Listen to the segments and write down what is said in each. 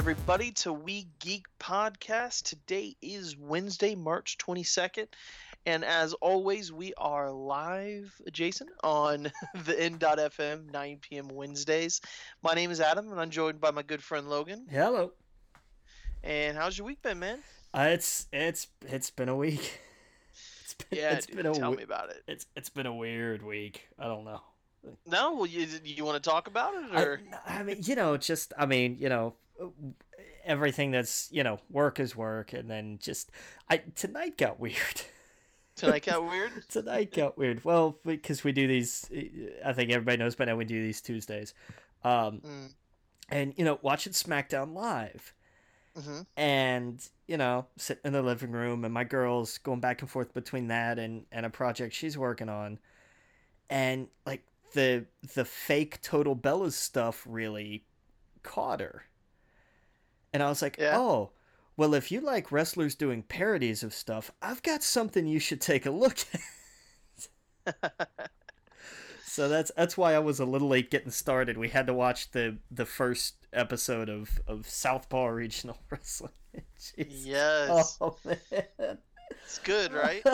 everybody, to We Geek Podcast. Today is Wednesday, March 22nd, and as always, we are live, Jason, on the N.FM, 9 p.m. Wednesdays. My name is Adam, and I'm joined by my good friend Logan. Hello. And how's your week been, man? It's been a week. Tell me about it. It's been a weird week. I don't know. No, well, you want to talk about it, or I mean, everything that's work is work, and then tonight got weird. Tonight got weird. Well, because we do these, I think everybody knows by now we do these Tuesdays, and watching SmackDown live, and sitting in the living room, and my girl's going back and forth between that and a project she's working on, and like. The fake Total Bella stuff really caught her. And I was like, Oh, well, if you like wrestlers doing parodies of stuff, I've got something you should take a look at. So that's why I was a little late getting started. We had to watch the first episode of Southpaw Regional Wrestling. Yes. Oh, man. It's good, right?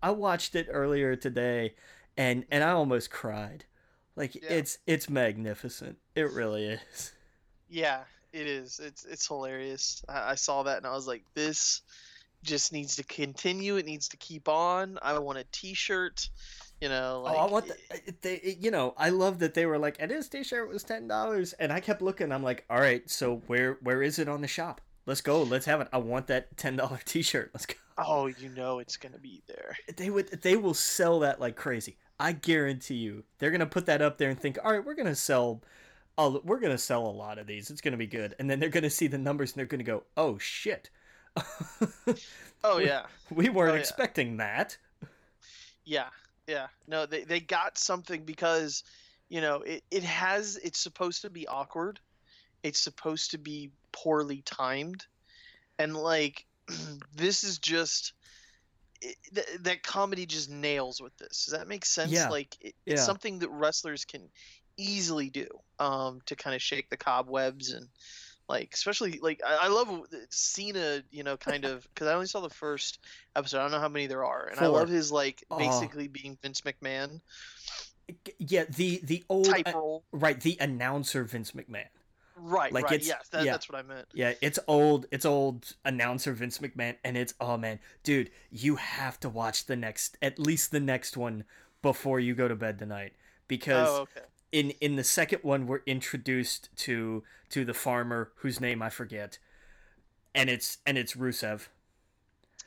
I watched it earlier today, and I almost cried. It's magnificent. It really is. Yeah, it is. It's hilarious. I saw that and I was like, this just needs to continue. It needs to keep on. I want a T-shirt. I want I love that they were like, and this T-shirt was $10, and I kept looking. I'm like, all right, so where is it on the shop? Let's go. Let's have it. I want that $10 T-shirt. Let's go. Oh, it's gonna be there. They will sell that like crazy. I guarantee you. They're gonna put that up there and think, all right, we're gonna sell a lot of these. It's gonna be good. And then they're gonna see the numbers and they're gonna go, oh shit. Oh yeah. We weren't expecting that. Yeah, yeah. No, they got something because it's supposed to be awkward. It's supposed to be poorly timed, and like this is just that comedy just nails with this. Does that make sense? Yeah. It's something that wrestlers can easily do to kind of shake the cobwebs, and especially I love Cena, kind of, because I only saw the first episode. I don't know how many there are, and I love his basically being Vince McMahon. Yeah, the old type role, right? The announcer Vince McMahon. Right, yes, that's what I meant. Yeah, it's old announcer Vince McMahon, and it's, oh man, dude, you have to watch at least the next one before you go to bed tonight, because in the second one we're introduced to the farmer whose name I forget, and it's Rusev.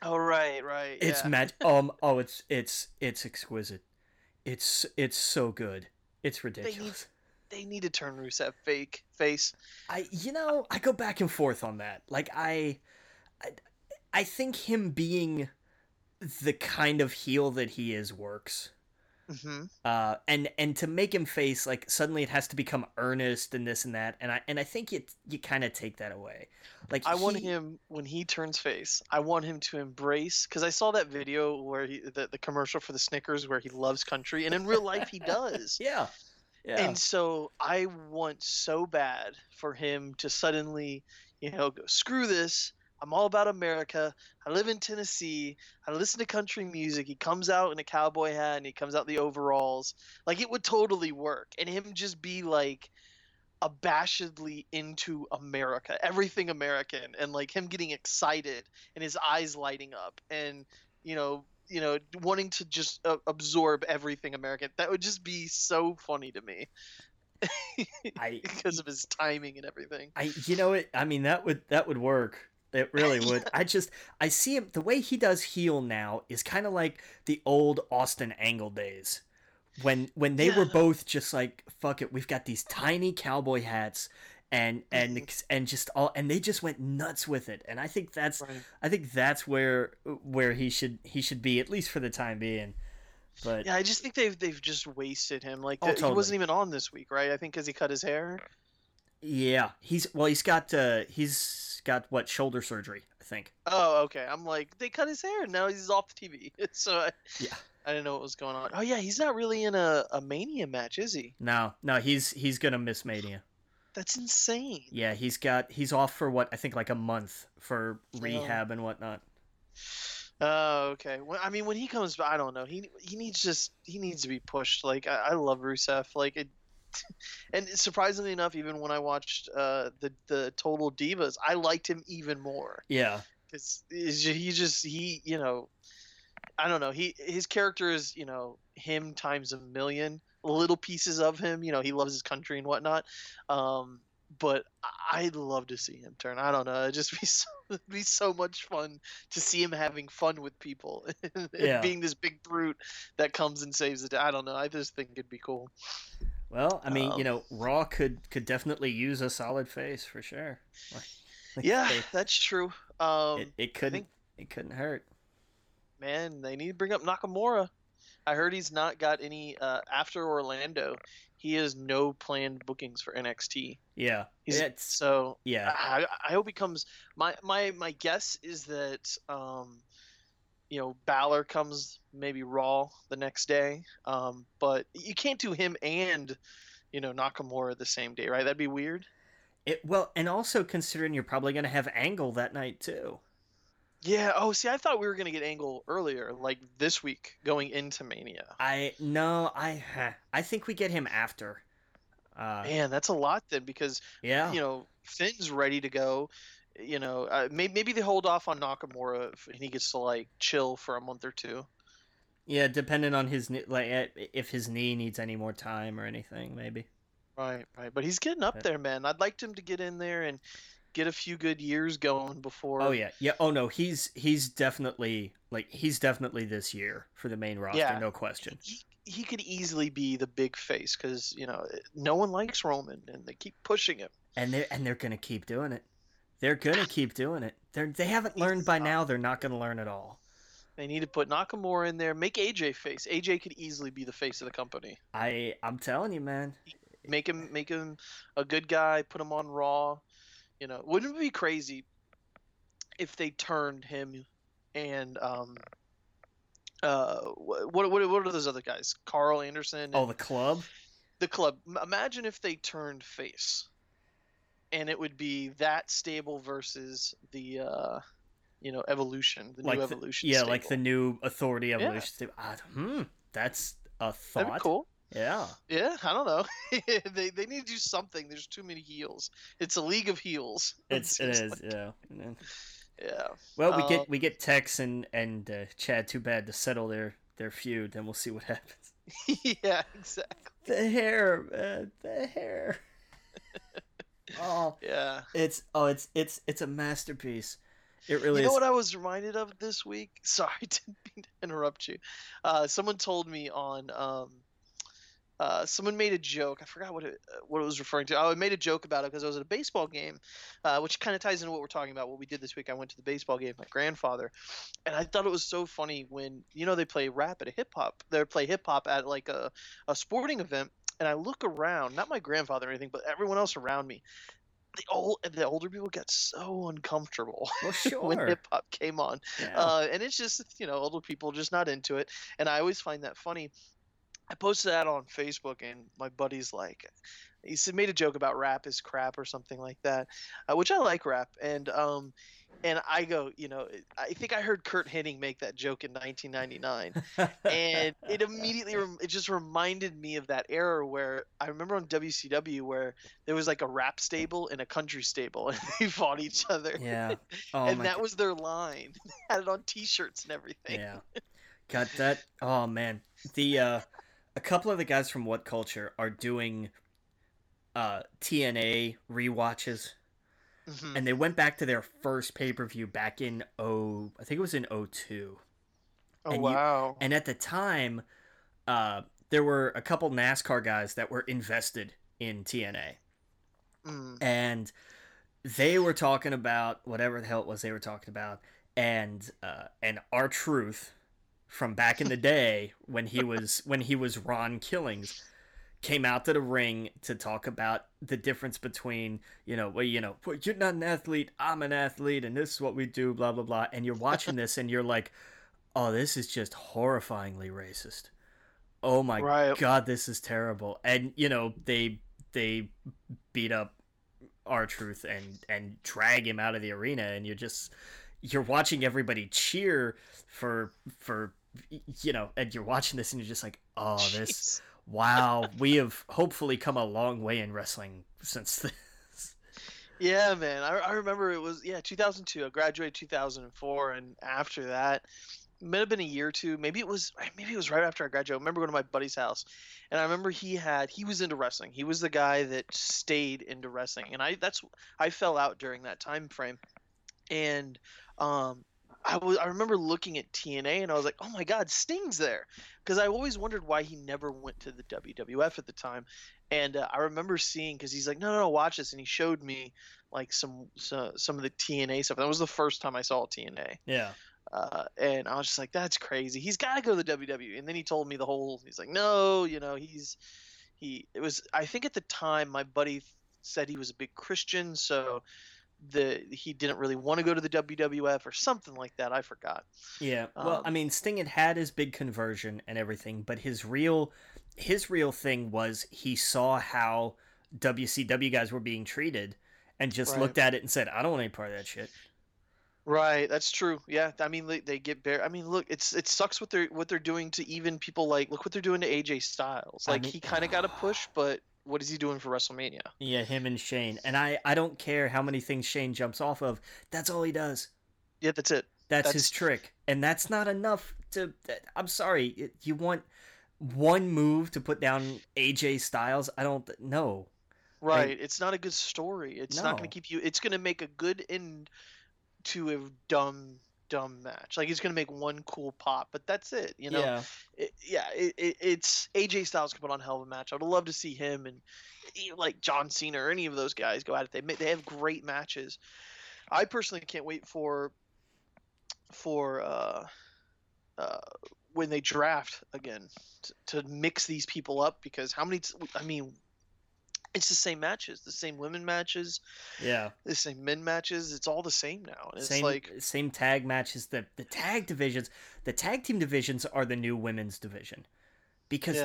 Oh right, it's magic. It's exquisite. It's so good. It's ridiculous. They need to turn Rusev face. I go back and forth on that. I think him being the kind of heel that he is works. Mm-hmm. And to make him face, suddenly it has to become earnest and this and that. And I think you kind of take that away. Want him, when he turns face, I want him to embrace, because I saw that video where the commercial for the Snickers where he loves country, and in real life he does. Yeah. Yeah. And so I want so bad for him to suddenly, go, screw this. I'm all about America. I live in Tennessee. I listen to country music. He comes out in a cowboy hat and he comes out the overalls. It would totally work. And him just be abashedly into America, everything American, and him getting excited and his eyes lighting up and, wanting to just absorb everything American. That would just be so funny to me. Because of his timing and everything. That would work. It really would. Yeah. I see him, the way he does heel now is kind of like the old Austin Angle days when they were both just fuck it, we've got these tiny cowboy hats and just all, and they just went nuts with it, and I think that's right. I think that's where he should be, at least for the time being. But I just think they've just wasted him. He wasn't even on this week, right? I think because he cut his hair. Yeah, he's got what, shoulder surgery, I think. Oh, okay. I'm like, they cut his hair and now he's off the TV. So I didn't know what was going on. Oh yeah, he's not really in a Mania match, is he? No, he's gonna miss Mania. That's insane. Yeah, he's off for what I think like a month for rehab and whatnot. Oh, okay. Well, I mean, when he comes back, I don't know. He needs to be pushed. Like I love Rusev. Like it, and surprisingly enough, even when I watched the Total Divas, I liked him even more. Yeah, because I don't know. His character is him times a million. Little pieces of him, he loves his country and whatnot, but I'd love to see him turn. I don't know, it'd just be so much fun to see him having fun with people and being this big brute that comes and saves the day. I don't know, I just think it'd be cool. Well, I mean, Raw could definitely use a solid face for sure. That's true. It couldn't hurt, man. They need to bring up Nakamura. I heard he's not got any after Orlando. He has no planned bookings for NXT. Yeah, I hope he comes. My guess is that Balor comes maybe Raw the next day. But you can't do him and Nakamura the same day, right? That'd be weird. And also considering you're probably going to have Angle that night too. Yeah. Oh, see, I thought we were going to get Angle earlier, like this week going into Mania. I think we get him after. Man, that's a lot then, because Finn's ready to go. Maybe they hold off on Nakamura and he gets to like chill for a month or two. Yeah, depending on his if his knee needs any more time or anything, maybe. Right. But he's getting up there, man. I'd like him to get in there and get a few good years going before. Oh yeah, yeah. Oh no, he's definitely this year for the main roster, no question. He could easily be the big face because no one likes Roman, and they keep pushing him. And they're gonna keep doing it. They're gonna keep doing it. They haven't learned by now. They're not gonna learn at all. They need to put Nakamura in there. Make AJ face. AJ could easily be the face of the company. I'm telling you, man. Make him a good guy. Put him on Raw. Wouldn't it be crazy if they turned him and what are those other guys? Carl Anderson. And the Club. The Club. Imagine if they turned face, and it would be that stable versus the Evolution, the like new Evolution. Yeah, stable. Like the new Authority Evolution. Yeah. That's a thought. That'd be cool. Yeah, I don't know. they need to do something. There's too many heels. It's a league of heels. It is. Yeah. Well, we get Tex and Chad Too Bad to settle their feud, and we'll see what happens. Yeah, exactly. The hair, man. The hair. Oh yeah. It's a masterpiece. It really is. You know what I was reminded of this week? Sorry, I didn't mean to interrupt you. Someone told me on. Someone made a joke. I forgot what it was referring to. I made a joke about it because I was at a baseball game, which kind of ties into what we're talking about, what we did this week. I went to the baseball game with my grandfather, and I thought it was so funny when, they play rap at a hip-hop. They play hip-hop at, like, a sporting event, and I look around, not my grandfather or anything, but everyone else around me. The older people got so uncomfortable when hip hop came on. Yeah. And it's just, older people just not into it, and I always find that funny. I posted that on Facebook, and my buddy's like, he said, made a joke about rap is crap or something like that, which I like rap. And I go, I think I heard Kurt Hennig make that joke in 1999, and it immediately it just reminded me of that era where I remember on WCW where there was like a rap stable and a country stable, and they fought each other. Yeah, oh, and that was their line. They had it on T-shirts and everything. Yeah, got that. Oh man, a couple of the guys from What Culture are doing TNA rewatches, and they went back to their first pay-per-view back in I think it was in 2002. Oh, and wow. And at the time, there were a couple NASCAR guys that were invested in TNA. Mm. And they were talking about whatever the hell it was they were talking about, and R-Truth from back in the day when he was Ron Killings came out to the ring to talk about the difference between, you're not an athlete, I'm an athlete, and this is what we do, blah, blah, blah. And you're watching this and you're like, oh, this is just horrifyingly racist. Oh my God, this is terrible. And, they beat up R-Truth and drag him out of the arena, and you're watching everybody cheer for you know, and you're watching this and you're just like, oh, jeez. This, wow, we have hopefully come a long way in wrestling since this. Yeah, man, I remember it was 2002. I graduated 2004, and after that, it might have been a year or two. Maybe it was right after I graduated. I remember going to my buddy's house, and I remember he was into wrestling. He was the guy that stayed into wrestling, and I fell out during that time frame, and I remember looking at TNA, and I was like, oh my God, Sting's there. Because I always wondered why he never went to the WWF at the time. And I remember seeing, because he's like, no, watch this. And he showed me like some of the TNA stuff. That was the first time I saw TNA. Yeah. And I was just like, that's crazy. He's got to go to the WWE. And then he told me the whole, he's like, no, you know, I think at the time my buddy said he was a big Christian. So he didn't really want to go to the WWF or something like that. I forgot. Yeah. Well, I mean, Sting had his big conversion and everything, but his real thing was he saw how WCW guys were being treated and just looked at it and said, I don't want any part of that shit. Right. That's true. Yeah. I mean, they get bare. I mean, look, it sucks what they're doing to even people like, look what they're doing to AJ Styles. Like, I mean, he kind of got a push, but what is he doing for WrestleMania? Yeah, him and Shane. And I don't care how many things Shane jumps off of. That's all he does. Yeah, that's it. That's his trick. And that's not enough to... I'm sorry. You want one move to put down AJ Styles? I don't... No. Right. It's not a good story. It's not going to keep you... It's going to make a good end to a dumb match. Like, he's going to make one cool pop, but that's it, you know? Yeah. It's AJ Styles can put on a hell of a match. I would love to see him and like John Cena or any of those guys go at it. They have great matches. I personally can't wait for when they draft again to mix these people up, because how many it's the same matches, the same women matches, yeah, the same men matches. It's all the same now. It's same tag matches. The tag divisions, the tag team divisions are the new women's division, because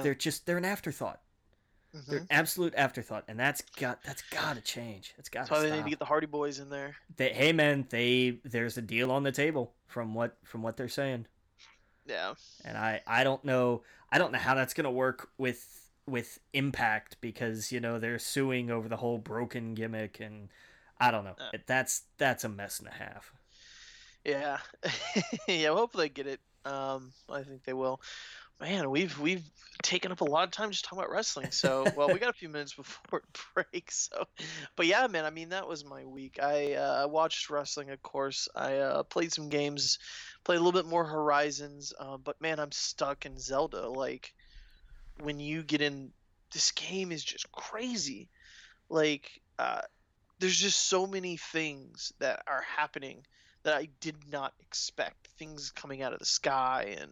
they're an afterthought. Mm-hmm. They're an absolute afterthought, and that's got to change. It's got to stop. They need to get the Hardy Boys in there. Hey man, there's a deal on the table from what they're saying. Yeah, and I don't know how that's gonna work with Impact, because, you know, they're suing over the whole broken gimmick, and I don't know. That's a mess and a half. Yeah. Yeah, well, hopefully they get it. I think they will. Man, we've taken up a lot of time just talking about wrestling. So, well, we got a few minutes before break. So, but yeah, man, I mean, that was my week. I watched wrestling, of course. I played some games, played a little bit more Horizons. But man, I'm stuck in Zelda. Like, when you get in, this game is just crazy. Like, there's just so many things that are happening that I did not expect. Things coming out of the sky and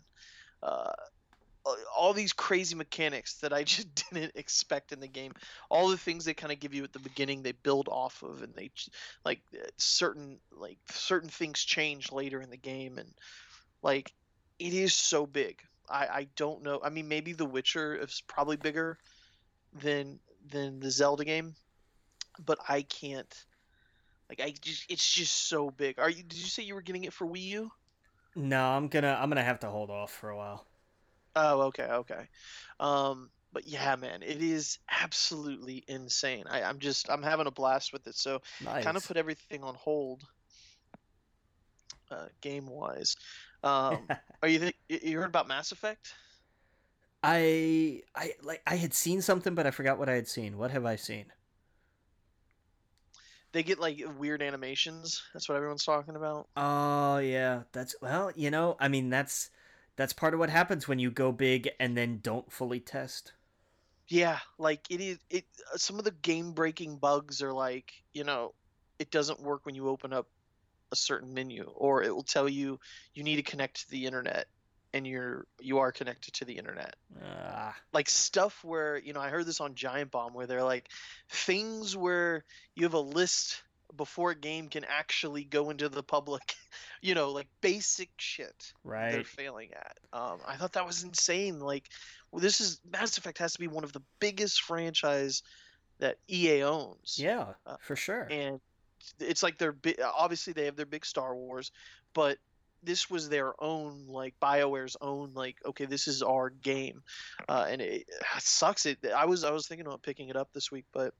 all these crazy mechanics that I just didn't expect in the game. All the things they kind of give you at the beginning, they build off of, and they like certain things change later in the game, and like it is so big. I don't know. I mean, maybe The Witcher is probably bigger than the Zelda game, but I can't. Like, it's just so big. Did you say you were getting it for Wii U? No, I'm gonna have to hold off for a while. Oh, okay. But yeah, man, it is absolutely insane. I'm having a blast with it. So nice. Kind of put everything on hold, game wise. You heard about Mass Effect? I had seen something, but I forgot what I had seen. What have I seen? They get like weird animations. That's what everyone's talking about. Oh yeah, that's part of what happens when you go big and then don't fully test. Yeah, like it is. It some of the game breaking bugs are like, you know, it doesn't work when you open up a certain menu, or it will tell you you need to connect to the internet, and you are connected to the internet. Like stuff where, you know, I heard this on Giant Bomb, where they're like things where you have a list before a game can actually go into the public, you know, like basic shit. Right. They're failing at. I thought that was insane. Like, well, Mass Effect has to be one of the biggest franchise that EA owns. Yeah, for sure. And it's like their obviously they have their big Star Wars, but this was their own, like BioWare's own, like, okay, this is our game, and it sucks. I was thinking about picking it up this week, but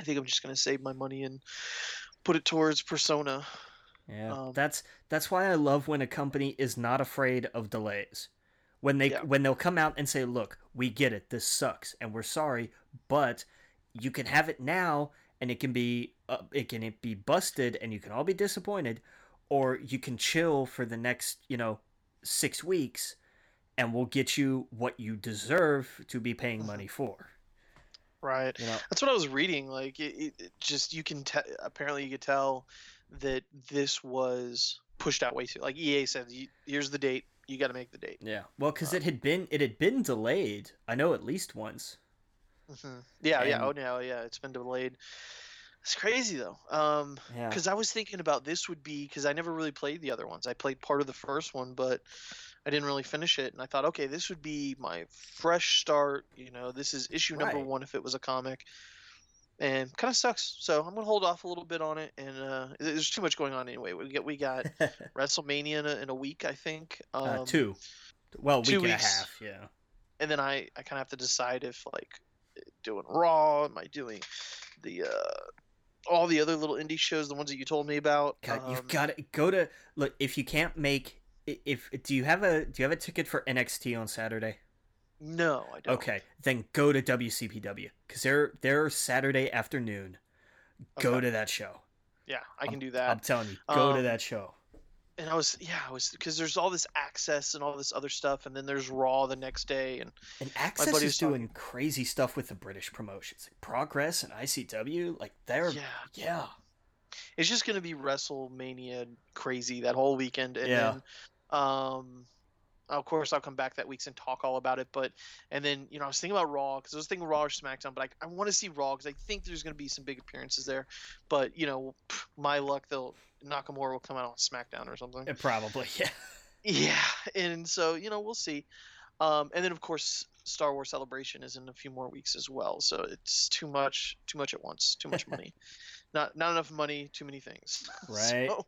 I think I'm just gonna save my money and put it towards Persona. Yeah, that's why I love when a company is not afraid of delays. When they'll come out and say, look, we get it, this sucks, and we're sorry, but you can have it now, and it can be busted, and you can all be disappointed, or you can chill for the next 6 weeks, and we'll get you what you deserve to be paying money for. Right. That's what I was reading. Like, it just, you can apparently you could tell that this was pushed out way too. Like EA said, here's the date. You got to make the date. Yeah. Well, because it had been delayed. I know at least once. Mm-hmm. Yeah. And... yeah. Oh no. Yeah. It's been delayed. It's crazy though. Because I was thinking about this would be, because I never really played the other ones. I played part of the first one, but I didn't really finish it. And I thought, okay, this would be my fresh start. This is issue number one if it was a comic. And kind of sucks. So I'm gonna hold off a little bit on it. And there's too much going on anyway. We got WrestleMania in a week, I think. Two. Well, week and a half. Yeah. And then I kind of have to decide if doing Raw. Am I doing the all the other little indie shows, the ones that you told me about? God, you've got to go to look. If you can't make, do you have a ticket for NXT on Saturday? No, I don't. Okay, then go to WCPW, because they're Saturday afternoon. Go to that show. Yeah, I can do that. I'm telling you, go to that show. And I was because there's all this Access and all this other stuff, and then there's Raw the next day, and Access is doing crazy stuff with the British promotions, like Progress and ICW. Like they're yeah. It's just gonna be WrestleMania crazy that whole weekend, and then of course, I'll come back that week and talk all about it. But and then I was thinking about Raw, because I was thinking Raw or SmackDown, but I want to see Raw because I think there's going to be some big appearances there. But my luck, Nakamura will come out on SmackDown or something. Probably, yeah. Yeah, and so we'll see. And then of course, Star Wars Celebration is in a few more weeks as well. So it's too much at once, too much money. Not enough money, too many things. Right. So,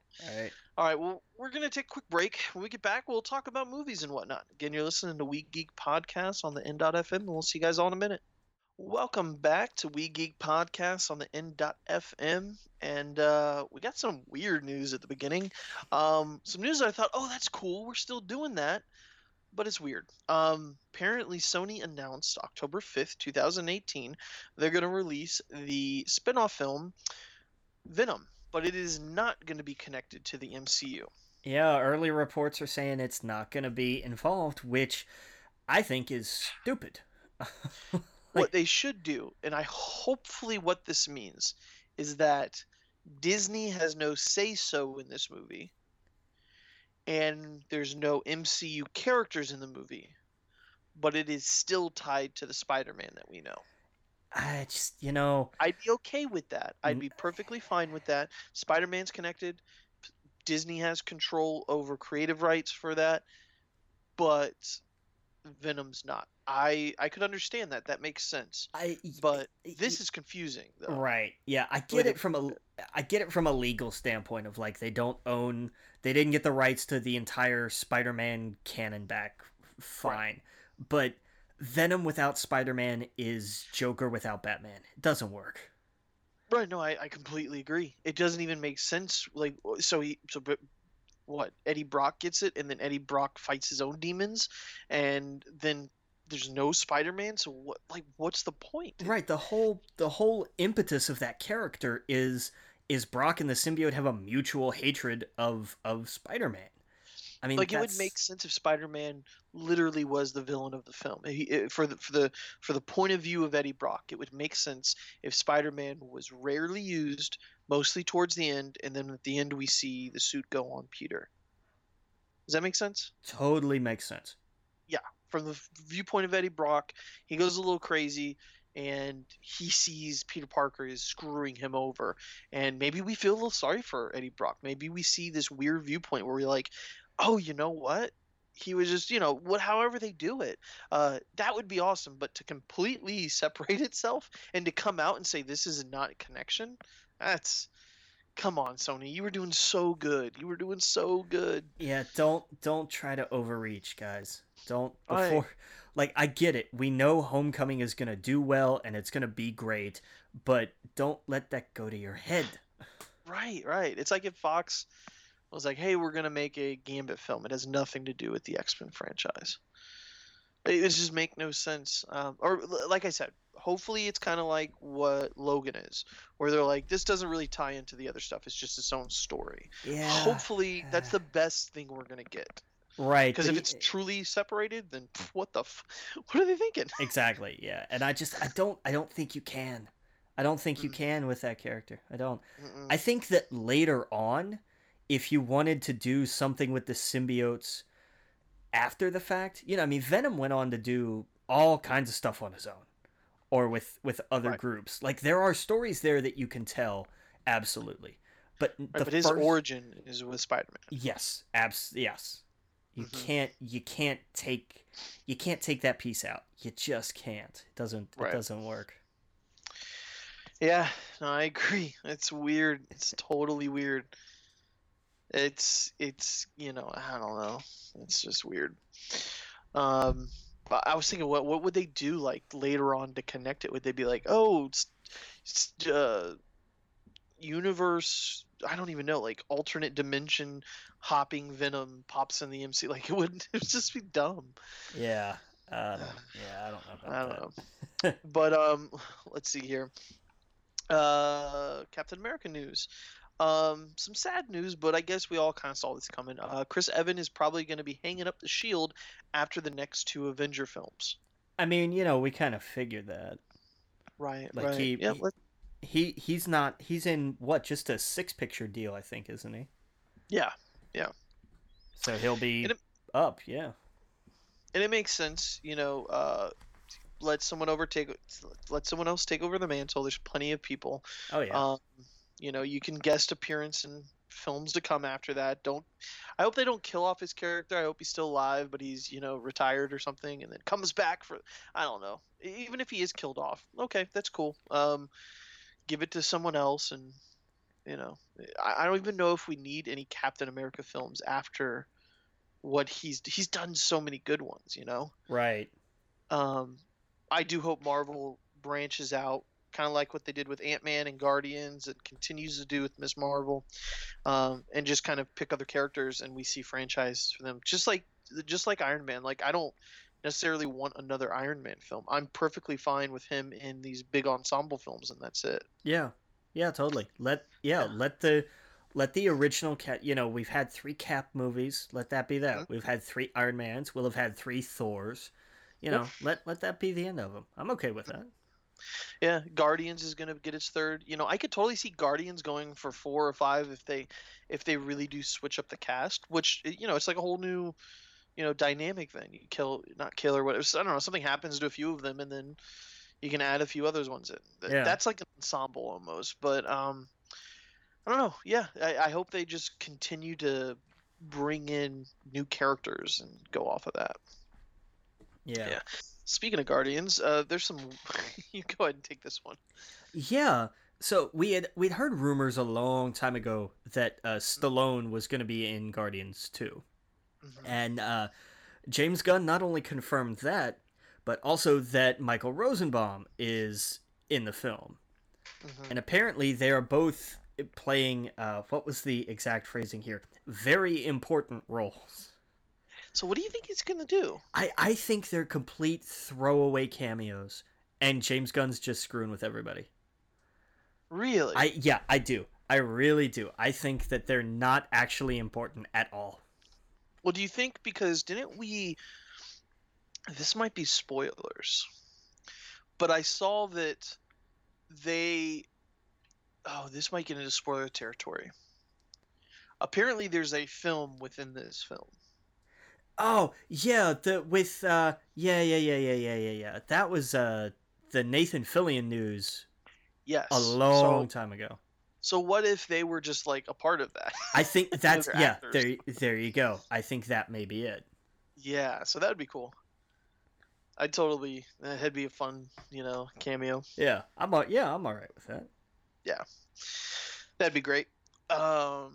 all right. Well, we're going to take a quick break. When we get back, we'll talk about movies and whatnot. Again, you're listening to We Geek Podcast on the N.FM, and we'll see you guys all in a minute. Welcome back to We Geek Podcast on the N.FM. And we got some weird news at the beginning. Some news that I thought, oh, that's cool. We're still doing that. But it's weird. Apparently, Sony announced October 5th, 2018, they're going to release the spin-off film, Venom, but it is not going to be connected to the MCU. Yeah, early reports are saying it's not going to be involved, which I think is stupid. What they should do, and hopefully what this means, is that Disney has no say-so in this movie, and there's no MCU characters in the movie, but it is still tied to the Spider-Man that we know. I just, I'd be okay with that. I'd be perfectly fine with that. Spider-Man's connected. Disney has control over creative rights for that, but Venom's not. I could understand that. That makes sense. But this is confusing, though. Right. Yeah, I get it from a legal standpoint of like they didn't get the rights to the entire Spider-Man canon back. Fine. Right. But Venom without Spider-Man is Joker without Batman. It doesn't work. Right, no, I completely agree. It doesn't even make sense. Like, but what? Eddie Brock gets it, and then Eddie Brock fights his own demons, and then there's no Spider-Man. So what? Like, what's the point? Right. The whole impetus of that character is Brock and the symbiote have a mutual hatred of Spider-Man. I mean, it would make sense if Spider-Man literally was the villain of the film. For the point of view of Eddie Brock, it would make sense if Spider-Man was rarely used, mostly towards the end, and then at the end we see the suit go on Peter. Does that make sense? Totally makes sense. Yeah, from the viewpoint of Eddie Brock, he goes a little crazy, and he sees Peter Parker is screwing him over, and maybe we feel a little sorry for Eddie Brock. Maybe we see this weird viewpoint where we're like, oh, you know what? he was just, you know, however they do it, that would be awesome. But to completely separate itself and to come out and say this is not a connection, that's, come on, Sony, you were doing so good. You were doing so good. Yeah, don't try to overreach, guys. Don't before. Like, I get it. We know Homecoming is going to do well and it's going to be great, but don't let that go to your head. Right, right. It's like if Fox was like, hey, we're going to make a Gambit film. It has nothing to do with the X-Men franchise. It just make no sense. Or like I said, hopefully it's kind of like what Logan is, where they're like, this doesn't really tie into the other stuff. It's just its own story. Yeah. Hopefully that's the best thing we're going to get. Right, because if it's truly separated, then what are they thinking? Exactly, yeah. And I don't think you can with that character. I don't. Mm-mm. I think that later on, if you wanted to do something with the symbiotes after the fact, you know, I mean, Venom went on to do all kinds of stuff on his own or with other groups. Like, there are stories there that you can tell, absolutely. But his origin is with Spider-Man. Yes, yes. You can't take that piece out. You just can't. It doesn't work. Yeah, no, I agree. It's weird. It's totally weird. It's you know, I don't know. It's just weird. I was thinking, what would they do like later on to connect it? Would they be like, oh, it's universe? I don't even know, like alternate dimension hopping Venom pops in the MCU. Like it would just be dumb. Yeah. I don't know. But let's see here. Captain America news. Some sad news, but I guess we all kind of saw this coming. Chris Evans is probably going to be hanging up the shield after the next two Avenger films. I mean, you know, we kind of figured that. Right. Like right. He's in what, just a 6-picture deal, I think, isn't he? Yeah. So he'll be up, yeah. And it makes sense, you know. Let someone else take over the mantle. There's plenty of people. Oh yeah. You know, you can guest appearance in films to come after that. I hope they don't kill off his character. I hope he's still alive, but he's, you know, retired or something, and then comes back for, I don't know. Even if he is killed off, okay, that's cool. Give it to someone else, and you know, I don't even know if we need any Captain America films after what he's done. So many good ones, you know. Right. I do hope Marvel branches out, kind of like what they did with Ant-Man and Guardians, and continues to do with Ms. Marvel, and just kind of pick other characters, and we see franchise for them, just like Iron Man. Like, I don't necessarily want another Iron Man film. I'm perfectly fine with him in these big ensemble films, and that's it. Yeah, totally. Let the original Cap. You know, we've had 3 Cap movies. Let that be that. Mm-hmm. We've had 3 Iron Mans. We'll have had 3 Thors. You know, let that be the end of them. I'm okay with that. Yeah, Guardians is gonna get its 3rd. You know, I could totally see Guardians going for 4 or 5 if they really do switch up the cast. Which, you know, it's like a whole new, you know, dynamic. Then not kill or whatever. So, I don't know. Something happens to a few of them, and then you can add a few other ones in. Yeah. That's like an ensemble almost. But I don't know. Yeah, I hope they just continue to bring in new characters and go off of that. Yeah. Speaking of Guardians, there's some. You go ahead and take this one. Yeah. So we'd heard rumors a long time ago that Stallone was going to be in Guardians 2. And James Gunn not only confirmed that, but also that Michael Rosenbaum is in the film. Mm-hmm. And apparently they are both playing, what was the exact phrasing here? Very important roles. So what do you think he's going to do? I think they're complete throwaway cameos, and James Gunn's just screwing with everybody. Really? Yeah, I do. I really do. I think that they're not actually important at all. Well, do you think, because didn't we, this might be spoilers, but I saw that this might get into spoiler territory. Apparently there's a film within this film. Oh, yeah, yeah. That was the Nathan Fillion news. Yes. A long time ago. So what if they were just like a part of that? I think that's, yeah, there you go. I think that may be it. Yeah, so that would be cool. I'd totally, that'd be a fun, you know, cameo. Yeah, I'm all right with that. Yeah, that'd be great. Man,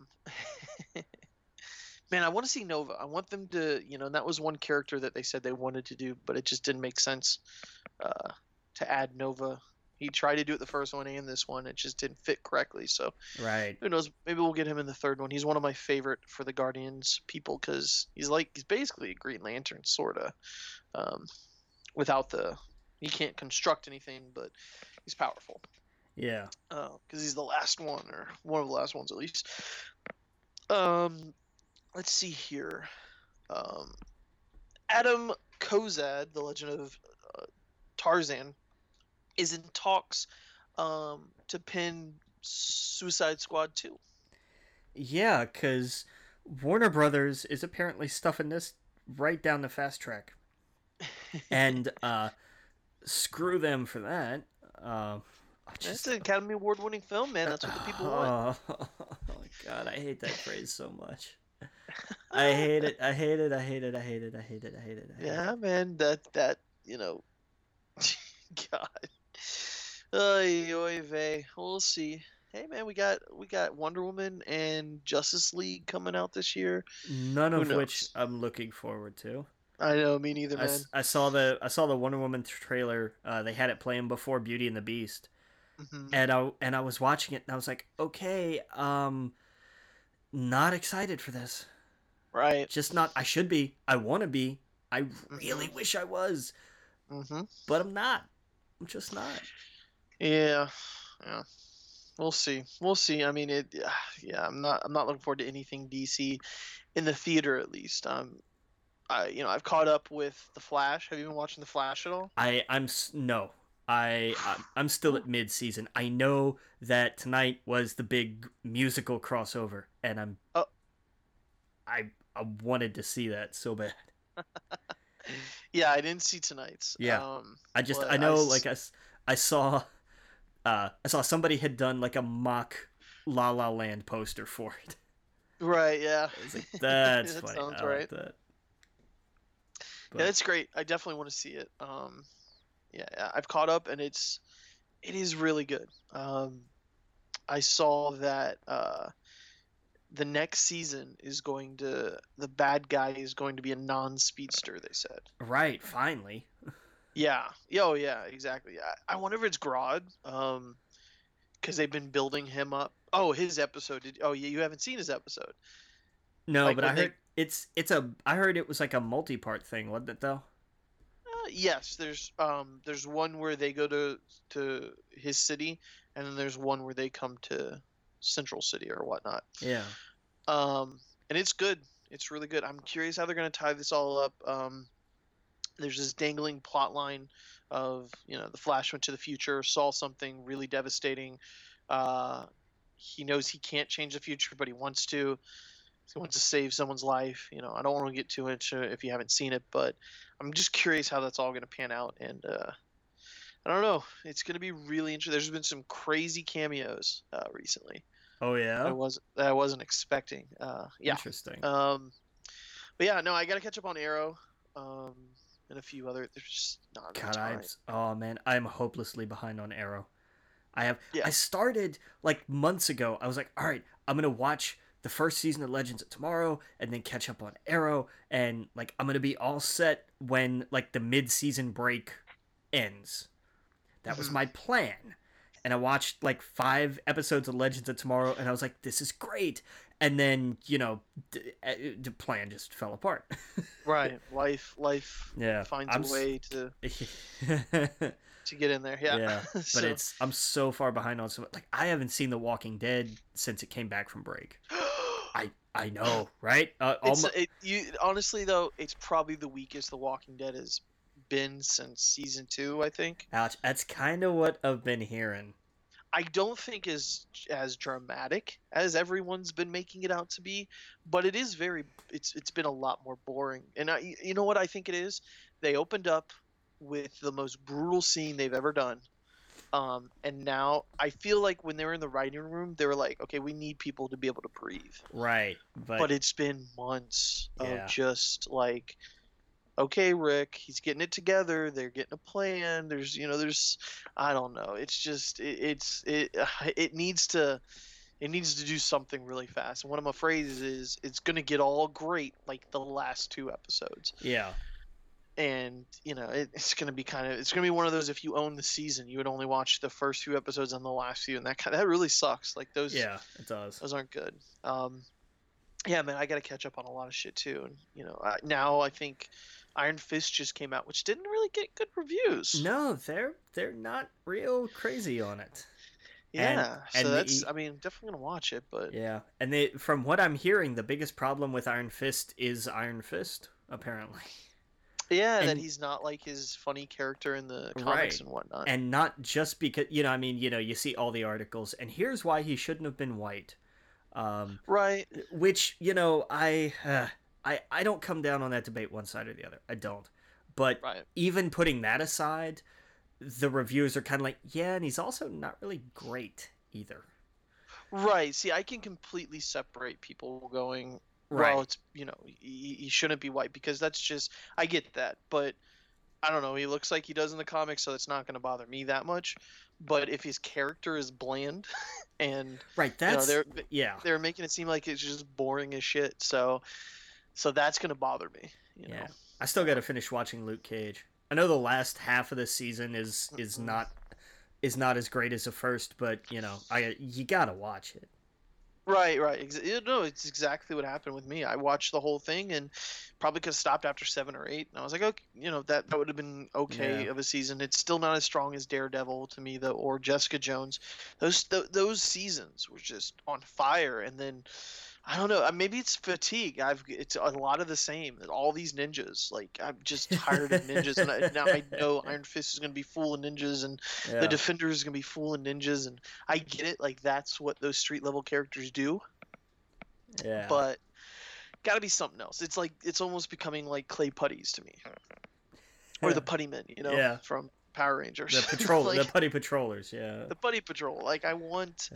I want to see Nova. I want them to, you know, and that was one character that they said they wanted to do, but it just didn't make sense to add Nova. He tried to do it the first one and this one. It just didn't fit correctly. So right. Who knows? Maybe we'll get him in the third one. He's one of my favorite for the Guardians people because he's basically a Green Lantern, sort of. Without the – he can't construct anything, but he's powerful. Yeah. Because he's the last one, or one of the last ones at least. Let's see here. Adam Kozad, the legend of Tarzan, is in talks to pin Suicide Squad 2. Yeah, because Warner Brothers is apparently stuffing this right down the fast track. And screw them for that. That's an Academy Award winning film, man. That's what the people want. Oh, God. I hate that phrase so much. I hate it. I hate it. I hate it. I hate it. I hate it. I hate it. Yeah, man. That, you know. God. Oy, oy, vey. We'll see. Hey, man, we got Wonder Woman and Justice League coming out this year. None of which I'm looking forward to. I know, me neither, man. I saw the Wonder Woman trailer. They had it playing before Beauty and the Beast, mm-hmm. and I was watching it, and I was like, okay, not excited for this. Right. Just not. I should be. I want to be. I really wish I was. Mm-hmm. But I'm not. I'm just not. Yeah. Yeah. We'll see. We'll see. I mean, it. Yeah. I'm not looking forward to anything DC, in the theater at least. I've caught up with The Flash. Have you been watching The Flash at all? I'm still at mid-season. I know that tonight was the big musical crossover, and I wanted to see that so bad. Yeah, I didn't see tonight's. Yeah, I saw somebody had done like a mock La La Land poster for it. Right. Yeah. I was like, that's that funny. Sounds right. Like that. But. Yeah, that's great. I definitely want to see it. Yeah, I've caught up, and it is really good. I saw that the next season the bad guy is going to be a non-speedster, they said. Right, finally. Yeah. Oh, yeah, exactly. I wonder if it's Grodd, because they've been building him up. Oh, his episode. Oh, yeah, you haven't seen his episode. No, like, but I heard... I heard it was like a multi-part thing, wasn't it though? Yes, there's one where they go to his city, and then there's one where they come to Central City or whatnot. Yeah. And it's good. It's really good. I'm curious how they're going to tie this all up. There's this dangling plot line of, you know, the Flash went to the future, saw something really devastating. He knows he can't change the future, but he wants to. He wants to save someone's life. You know, I don't want to get too much if you haven't seen it, but I'm just curious how that's all going to pan out. And I don't know. It's going to be really interesting. There's been some crazy cameos recently. Oh, yeah? I wasn't expecting. Yeah. Interesting. But, yeah, no, I got to catch up on Arrow and a few other. There's just not enough time. Oh, man, I'm hopelessly behind on Arrow. I started, like, months ago. I was like, all right, I'm going to watch the first season of Legends of Tomorrow and then catch up on Arrow, and like I'm gonna be all set when like the mid-season break ends. That was my plan. And I watched like 5 episodes of Legends of Tomorrow and I was like, this is great. And then, you know, the plan just fell apart. Right. Life yeah. finds a way to to get in there. Yeah. But so. I'm so far behind on some, like, I haven't seen The Walking Dead since it came back from break. I know, right? Honestly, though, it's probably the weakest The Walking Dead has been since season 2, I think. Ouch, that's kind of what I've been hearing. I don't think is as dramatic as everyone's been making it out to be, but it is very. It's been a lot more boring, and you know what I think it is. They opened up with the most brutal scene they've ever done. And now I feel like when they were in the writing room, they were like, okay, we need people to be able to breathe. Right. But it's been months of just like okay, Rick, he's getting it together. They're getting a plan. There's, you know, there's, I don't know. It's just, it needs to do something really fast. And one of my phrases is, it's going to get all great like the last two episodes. Yeah. And, you know, it's going to be one of those, if you own the season, you would only watch the first few episodes and the last few. And that really sucks. Like those. Yeah, it does. Those aren't good. Yeah, man, I got to catch up on a lot of shit too. And, you know, now I think Iron Fist just came out, which didn't really get good reviews. No, they're not real crazy on it. Yeah, and definitely gonna watch it, but yeah. And from what I'm hearing, the biggest problem with Iron Fist is Iron Fist, apparently. Yeah, and that he's not like his funny character in the comics, right, and whatnot. And not just because, you know, I mean, you know, you see all the articles, and here's why he shouldn't have been white. Right. Which, you know, I don't come down on that debate one side or the other. I don't. But right, even putting that aside, the reviews are kind of like, yeah, and he's also not really great either. Right. See, I can completely separate people going, right, well, it's, you know, he shouldn't be white, because that's just, I get that. But I don't know. He looks like he does in the comics, so it's not going to bother me that much. But if his character is bland and right, that's, you know, they're making it seem like it's just boring as shit. So that's going to bother me. You know? I still got to finish watching Luke Cage. I know the last half of the season is not as great as the first, but you know, you got to watch it. Right. You know, it's exactly what happened with me. I watched the whole thing and probably could have stopped after 7 or 8. And I was like, okay, you know, that would have been okay of a season. It's still not as strong as Daredevil to me, though, or Jessica Jones. Those seasons were just on fire. And then, I don't know, maybe it's fatigue. It's a lot of the same. All these ninjas, like, I'm just tired of ninjas. And now I know Iron Fist is going to be full of ninjas, and the Defender is going to be full of ninjas. And I get it. Like, that's what those street-level characters do. Yeah. But gotta be something else. It's like, it's almost becoming like clay putties to me, or the putty men, you know, from Power Rangers. The putty patrollers. Yeah. The putty patrol. Like, I want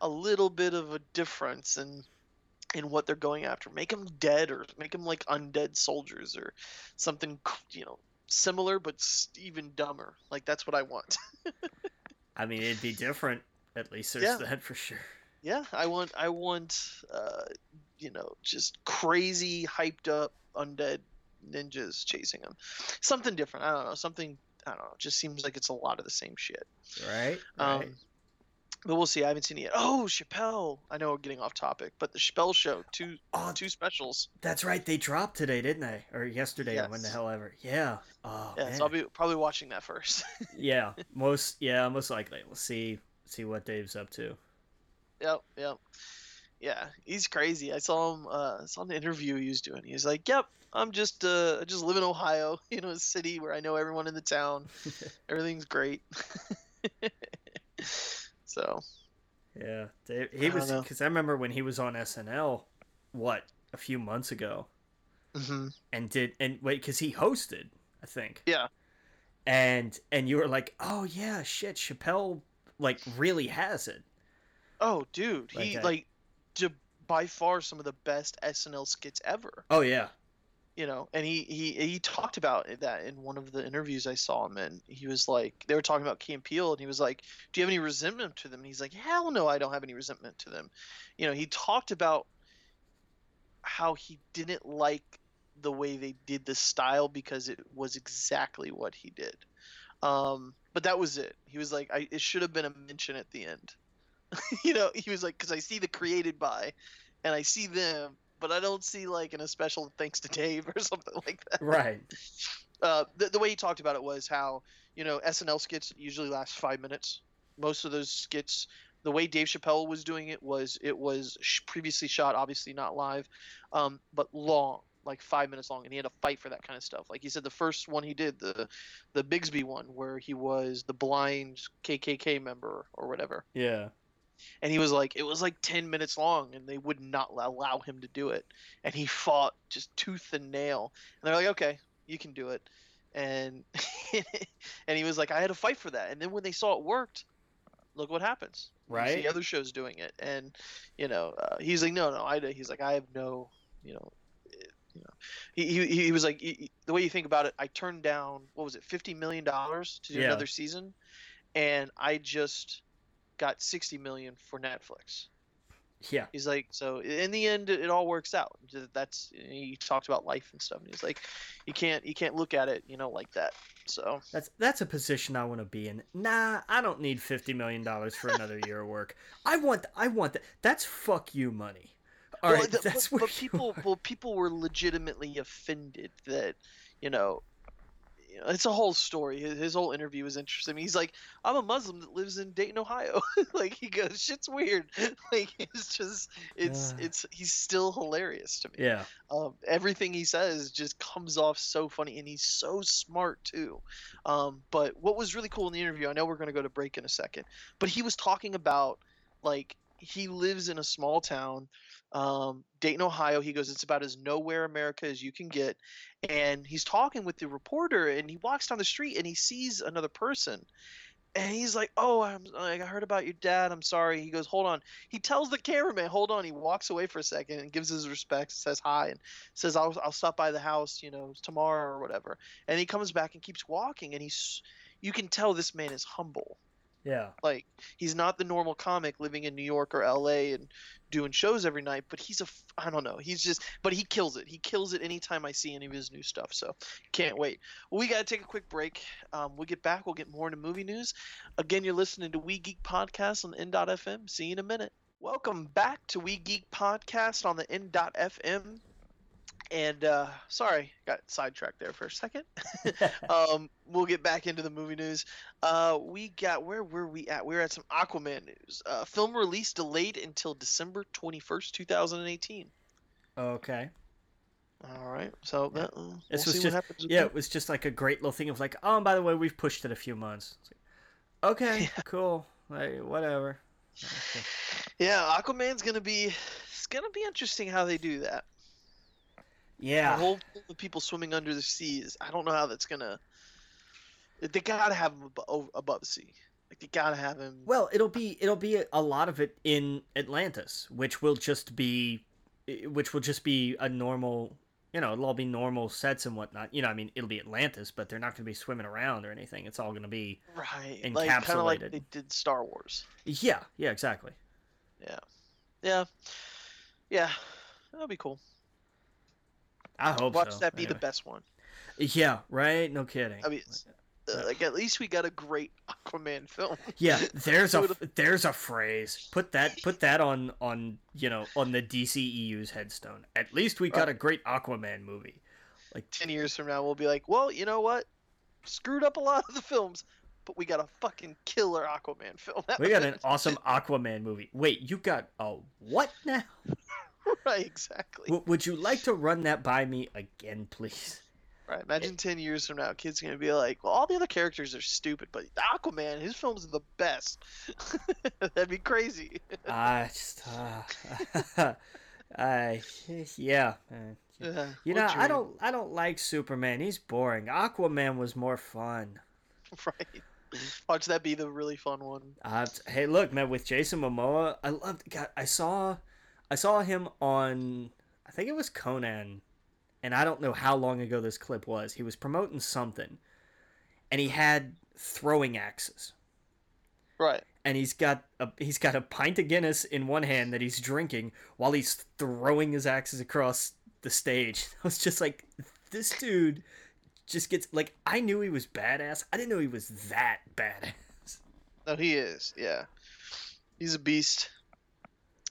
a little bit of a difference in what they're going after. Make them dead, or make them like undead soldiers, or something, you know, similar but even dumber. Like, that's what I want. I mean, it'd be different. At least there's that for sure. Yeah, I want you know, just crazy, hyped up undead ninjas chasing them. Something different. I don't know. It just seems like it's a lot of the same shit. Right. But we'll see. I haven't seen it yet. Oh, Chappelle. I know we're getting off topic, but the Chappelle Show, two specials. That's right. They dropped today, didn't they? Or yesterday, when the hell ever. Yeah. Oh, yeah, so I'll be probably watching that first. Most likely. We'll see what Dave's up to. Yep. Yeah, he's crazy. I saw him an interview he was doing. He was like, "Yep, I'm just live in Ohio, you know, a city where I know everyone in the town. Everything's great." So, yeah, he was, because I remember when he was on SNL, a few months ago, because he hosted, I think. Yeah, and you were like, "Oh yeah, shit, Chappelle like really has it." Oh, dude, by far some of the best SNL skits ever. Oh yeah, you know, and he talked about that in one of the interviews I saw him in. He was like, they were talking about Key and Peele, and he was like, "Do you have any resentment to them?" And he's like, "Hell no, I don't have any resentment to them." You know, he talked about how he didn't like the way they did the style because it was exactly what he did. But that was it. He was like, "It should have been a mention at the end." You know, he was like, because I see the created by, and I see them, but I don't see like a special thanks to Dave or something like that. Right. The way he talked about it was how, you know, SNL skits usually last 5 minutes. Most of those skits, the way Dave Chappelle was doing it was previously shot, obviously not live, but long, like 5 minutes long, and he had to fight for that kind of stuff. Like he said, the first one he did, the Bigsby one, where he was the blind KKK member or whatever. Yeah. And he was like, it was like 10 minutes long, and they would not allow him to do it. And he fought just tooth and nail. And they're like, okay, you can do it. And and he was like, I had to fight for that. And then when they saw it worked, look what happens. Right. You see other shows doing it. And, you know, he's like, no, he's like, I have no, you know, You know, he was like, the way you think about it, I turned down, what was it, $50 million to do another season, and I just got $60 million for Netflix. Yeah. He's like, so in the end, it all works out. That's, he talked about life and stuff, and he's like, you can't look at it, you know, like that. So that's a position I want to be in. Nah, I don't need $50 million for another year of work. I want that. That's fuck you money. All well, right, that's but people are. Well, people were legitimately offended that, you know, it's a whole story. His whole interview was interesting. He's like, I'm a Muslim that lives in Dayton, Ohio. Like, he goes, shit's weird. Like, it's just, he's still hilarious to me. Yeah. Everything he says just comes off so funny, and he's so smart too. But what was really cool in the interview, I know we're going to go to break in a second, but he was talking about, like, he lives in a small town, Dayton, Ohio. He goes, it's about as nowhere America as you can get. And he's talking with the reporter, and he walks down the street and he sees another person. And he's like, oh, I'm like, I heard about your dad. I'm sorry. He goes, hold on. He tells the cameraman, hold on. He walks away for a second and gives his respects, says hi, and says, I'll stop by the house, you know, tomorrow or whatever. And he comes back and keeps walking. And you can tell this man is humble. Yeah. Like, he's not the normal comic living in New York or LA and doing shows every night, but I don't know. He's just, but he kills it. He kills it anytime I see any of his new stuff. So can't wait. Well, we got to take a quick break. We'll get back. We'll get more into movie news. Again, you're listening to We Geek Podcast on N.FM. See you in a minute. Welcome back to We Geek Podcast on the N.FM. And sorry, got sidetracked there for a second. We'll get back into the movie news. Where were we at? We were at some Aquaman news. Film release delayed until December 21st, 2018. Okay. All right. So this was just, yeah, it was just like a great little thing of like, oh, and by the way, we've pushed it a few months. Like, okay, yeah. Cool. Like, whatever. Okay. Yeah, Aquaman's gonna be. It's gonna be interesting how they do that. Yeah, the whole thing with people swimming under the seas. I don't know how that's gonna. They gotta have him above the sea. Like, they gotta have him. Well, it'll be a lot of it in Atlantis, which will just be a normal. You know, it'll all be normal sets and whatnot. You know, I mean, it'll be Atlantis, but they're not going to be swimming around or anything. It's all going to be encapsulated. Like, kind of like they did Star Wars. Yeah. Yeah. Exactly. Yeah. Yeah. Yeah. That'll be cool. I hope so. Watch that be the best one. Yeah, right? No kidding. I mean, like, at least we got a great Aquaman film. Yeah, there's a phrase. Put that on the DCEU's headstone. At least we got a great Aquaman movie. Like, 10 years from now, we'll be like, well, you know what? Screwed up a lot of the films, but we got a fucking killer Aquaman film. We got an awesome Aquaman movie. Wait, you got a what now? Right, exactly. Would you like to run that by me again, please? Right, imagine 10 years from now, kids are going to be like, well, all the other characters are stupid, but Aquaman, his films are the best. That'd be crazy. You know, I don't like Superman. He's boring. Aquaman was more fun. Right. Watch that be the really fun one. Hey, look, man, with Jason Momoa, I saw him on, I think it was Conan, and I don't know how long ago this clip was. He was promoting something, and he had throwing axes. Right. And he's got a pint of Guinness in one hand that he's drinking while he's throwing his axes across the stage. I was just like, this dude just gets, like, I knew he was badass. I didn't know he was that badass. No, he is, yeah. He's a beast.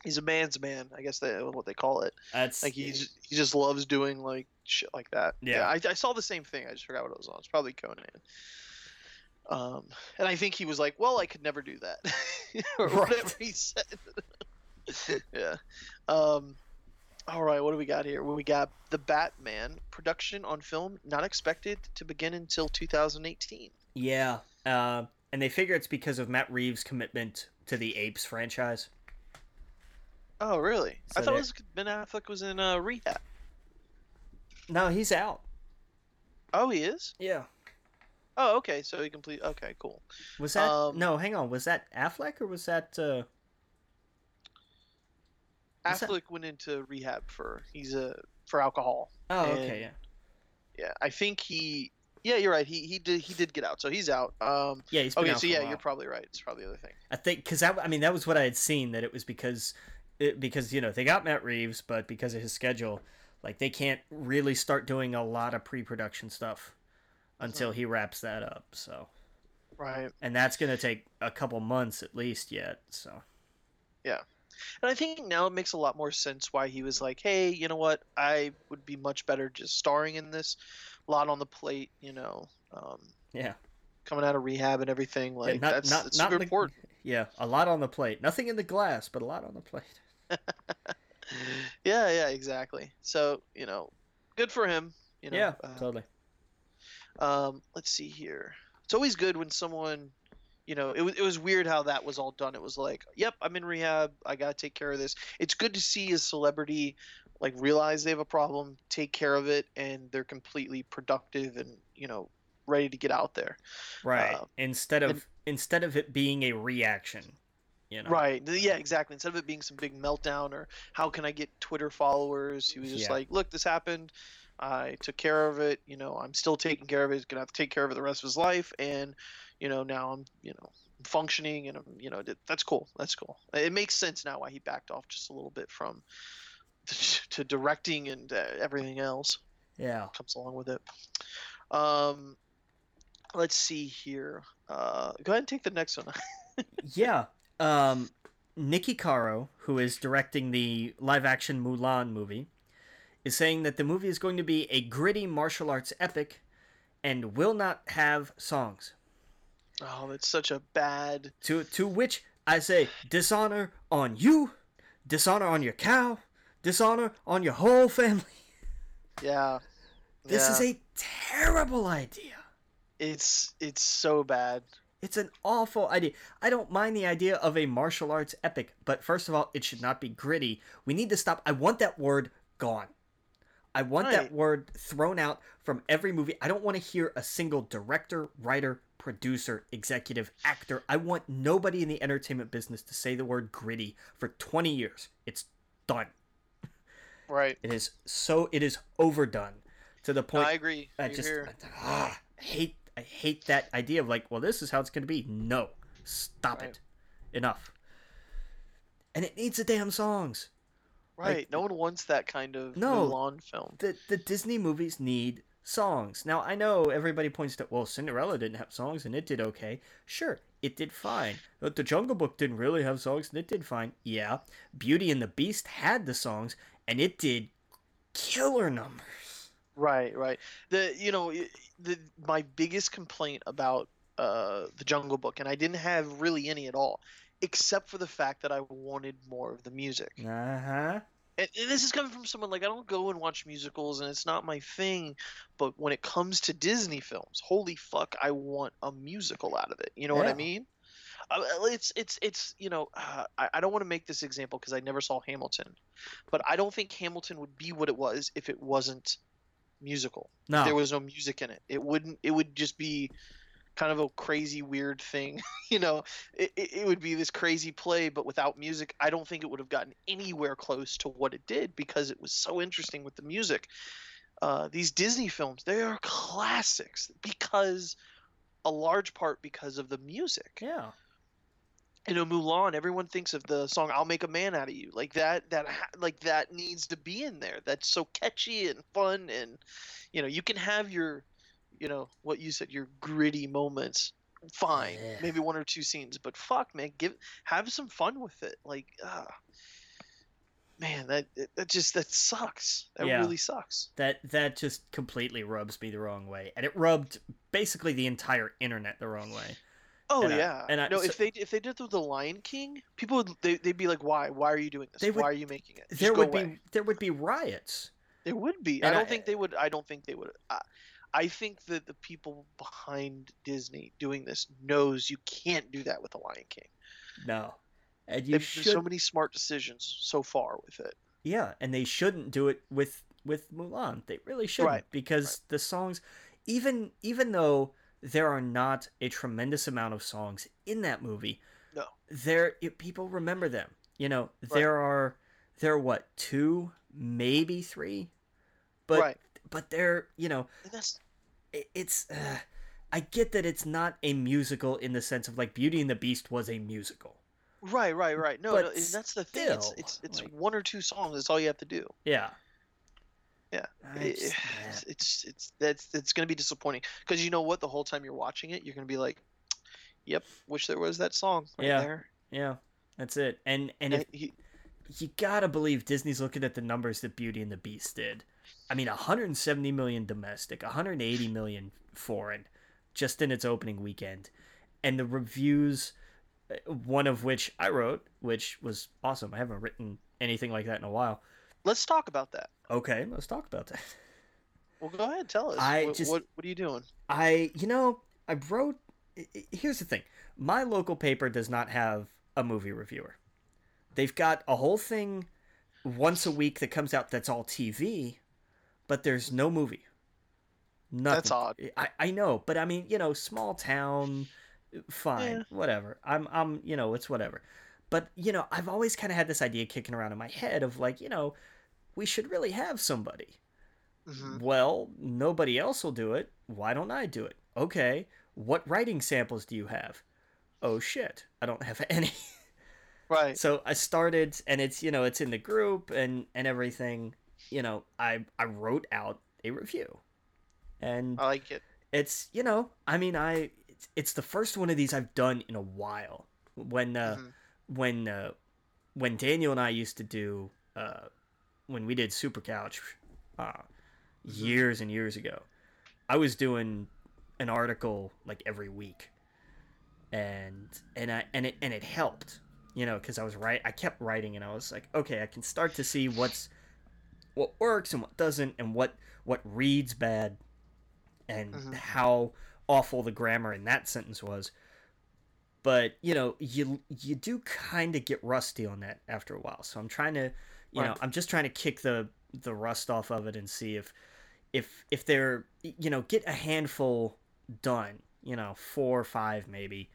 He's a man's man, I guess that's what they call it. That's like he just loves doing like shit like that. Yeah. I saw the same thing. I just forgot what it was on. It's probably Conan. And I think he was like, "Well, I could never do that," or whatever he said. Yeah. All right, what do we got here? Well, we got the Batman production on film not expected to begin until 2018. Yeah. And they figure it's because of Matt Reeves' commitment to the Apes franchise. Oh, really? So I thought it was Ben Affleck was in rehab. No, he's out. Oh, he is? Yeah. Oh, okay. So he completed. Okay, cool. Was that? No, hang on. Was that Affleck or was that? Affleck went into rehab for alcohol. Oh, and okay, yeah. Yeah, I think he. Yeah, you're right. He did get out, so he's out. Yeah, he's been out for a while. You're probably right. It's probably the other thing. I think because that was what I had seen, that it was because they got Matt Reeves, but because of his schedule, like they can't really start doing a lot of pre-production stuff until he wraps that up. So. Right. And that's going to take a couple months at least yet. So. Yeah. And I think now it makes a lot more sense why he was like, hey, you know what? I would be much better just starring in this. A lot on the plate, yeah. Coming out of rehab and everything. Like, yeah, that's super important. Yeah, a lot on the plate. Nothing in the glass, but a lot on the plate. Yeah, exactly. So, good for him. Yeah, totally. Let's see here. It's always good when someone... It was weird how that was all done. It was like, yep, I'm in rehab. I got to take care of this. It's good to see a celebrity like realize they have a problem, take care of it, and they're completely productive and, ready to get out there. Right. Instead of it being a reaction. Right. Yeah, exactly. Instead of it being some big meltdown or how can I get Twitter followers, he was just like, look, this happened. I took care of it. I'm still taking care of it. He's going to have to take care of it the rest of his life. And, now I'm, functioning and, that's cool. That's cool. It makes sense now why he backed off just a little bit from to directing and everything else. Yeah. Comes along with it. Let's see here. Go ahead and take the next one. Yeah. Nikki Caro, who is directing the live action Mulan movie, is saying that the movie is going to be a gritty martial arts epic and will not have songs. Oh, that's such a bad... To which I say, dishonor on you, dishonor on your cow, dishonor on your whole family. Yeah. This is a terrible idea. It's so bad. It's an awful idea. I don't mind the idea of a martial arts epic, but first of all, it should not be gritty. We need to stop. I want that word gone. I want that word thrown out from every movie. I don't want to hear a single director, writer, producer, executive, actor. I want nobody in the entertainment business to say the word gritty for 20 years. It's done. Right. It is overdone to the point. No, I agree. I hate that idea of like, well, this is how it's going to be. No. Stop it. Enough. And it needs the damn songs. Right, like, no one wants that kind of Mulan film. The Disney movies need songs. Now, I know everybody points to, well, Cinderella didn't have songs and it did okay. Sure, it did fine. But The Jungle Book didn't really have songs and it did fine. Yeah, Beauty and the Beast had the songs and it did killer numbers. Right. My biggest complaint about The Jungle Book, and I didn't have really any at all, except for the fact that I wanted more of the music. Uh-huh. And this is coming from someone like, I don't go and watch musicals, and it's not my thing, but when it comes to Disney films, holy fuck, I want a musical out of it. You know what I mean? I don't want to make this example because I never saw Hamilton, but I don't think Hamilton would be what it was if it wasn't musical. No. If there was no music in it. It would just be... kind of a crazy, weird thing, It would be this crazy play, but without music, I don't think it would have gotten anywhere close to what it did because it was so interesting with the music. These Disney films, they are classics because, a large part because of the music. Yeah. Mulan, everyone thinks of the song "I'll Make a Man Out of You," like that needs to be in there. That's so catchy and fun, and you can have your. What you said, your gritty moments, fine, maybe one or two scenes, but fuck, man, have some fun with it. Like, man, that sucks. That really sucks. That just completely rubs me the wrong way, and it rubbed basically the entire internet the wrong way. Oh, and if they did the Lion King, people would they'd be like, why are you doing this? Why are you making it? There would be riots. There would be. I don't think they would. I think that the people behind Disney doing this knows you can't do that with The Lion King. No. And you should... so many smart decisions so far with it. Yeah, and they shouldn't do it with Mulan. They really shouldn't because the songs, even though there are not a tremendous amount of songs in that movie, people remember them. There are there are, what, two, maybe three? But, right. But they're, you know, it's... I get that it's not a musical in the sense of, like, Beauty and the Beast was a musical. Right. No, and that's the thing. Still, it's like, one or two songs. That's all you have to do. Yeah. It's going to be disappointing. Because you know what? The whole time you're watching it, you're going to be like, yep, wish there was that song right there. Yeah, that's it. And you got to believe Disney's looking at the numbers that Beauty and the Beast did. I mean, 170 million domestic, 180 million foreign. Just in its opening weekend. And the reviews, one of which I wrote, which was awesome. I haven't written anything like that in a while. Let's talk about that. Okay, let's talk about that. Well, go ahead, tell us. What are you doing? I wrote... Here's the thing. My local paper does not have a movie reviewer. They've got a whole thing once a week that comes out that's all TV, but there's no movie. Nothing. That's odd. I know, but I mean, you know, small town, fine, whatever. I'm, you know, it's whatever. But, you know, I've always kind of had this idea kicking around in my head of like, you know, we should really have somebody. Mm-hmm. Well, nobody else will do it. Why don't I do it? Okay. What writing samples do you have? Oh shit, I don't have any. Right. So I started, and it's, you know, it's in the group and everything. You know, I wrote out a review. And I like it. It's, you know, I mean, it's the first one of these I've done in a while. When Daniel and I used to do when we did Super Couch years and years ago, I was doing an article like every week, and it helped, you know, because I kept writing, and I was like, okay, I can start to see what works and what doesn't, and what reads bad. And how awful the grammar in that sentence was. But, you know, you do kind of get rusty on that after a while. So I'm trying to, you know, I'm just trying to kick the rust off of it and see if they're, you know, get a handful done, you know, 4 or 5 maybe,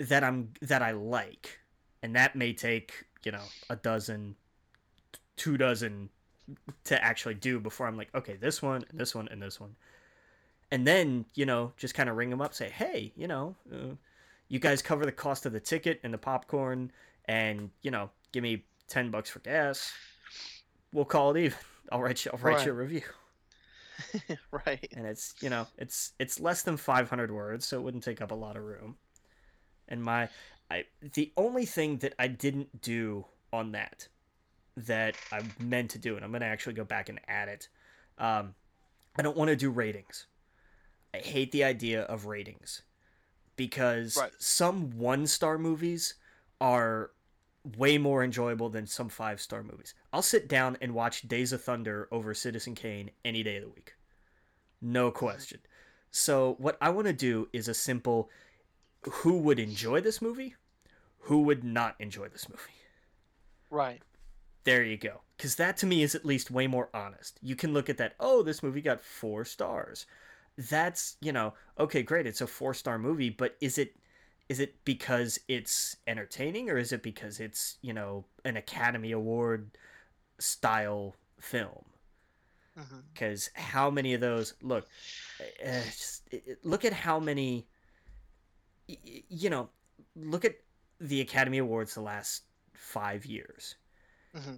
that I like. And that may take, you know, a dozen, 2 dozen to actually do before I'm like, okay, this one, and this one, and this one. And then, you know, just kind of ring them up, say, hey, you know, you guys cover the cost of the ticket and the popcorn and, you know, give me $10 for gas. We'll call it even. I'll write you a review. Right. And it's, you know, it's less than 500 words, so it wouldn't take up a lot of room. And the only thing that I didn't do on that I meant to do, and I'm going to actually go back and add it, I don't want to do ratings. I hate the idea of ratings because some 1-star movies are way more enjoyable than some 5-star movies. I'll sit down and watch Days of Thunder over Citizen Kane any day of the week. No question. So what I want to do is a simple, who would enjoy this movie? Who would not enjoy this movie? Right. There you go. Because that to me is at least way more honest. You can look at that. Oh, this movie got 4 stars. That's, you know, okay, great, it's a 4-star movie, but is it because it's entertaining, or is it because it's, you know, an Academy Award style film? Because how many of those look at the Academy Awards the last 5 years.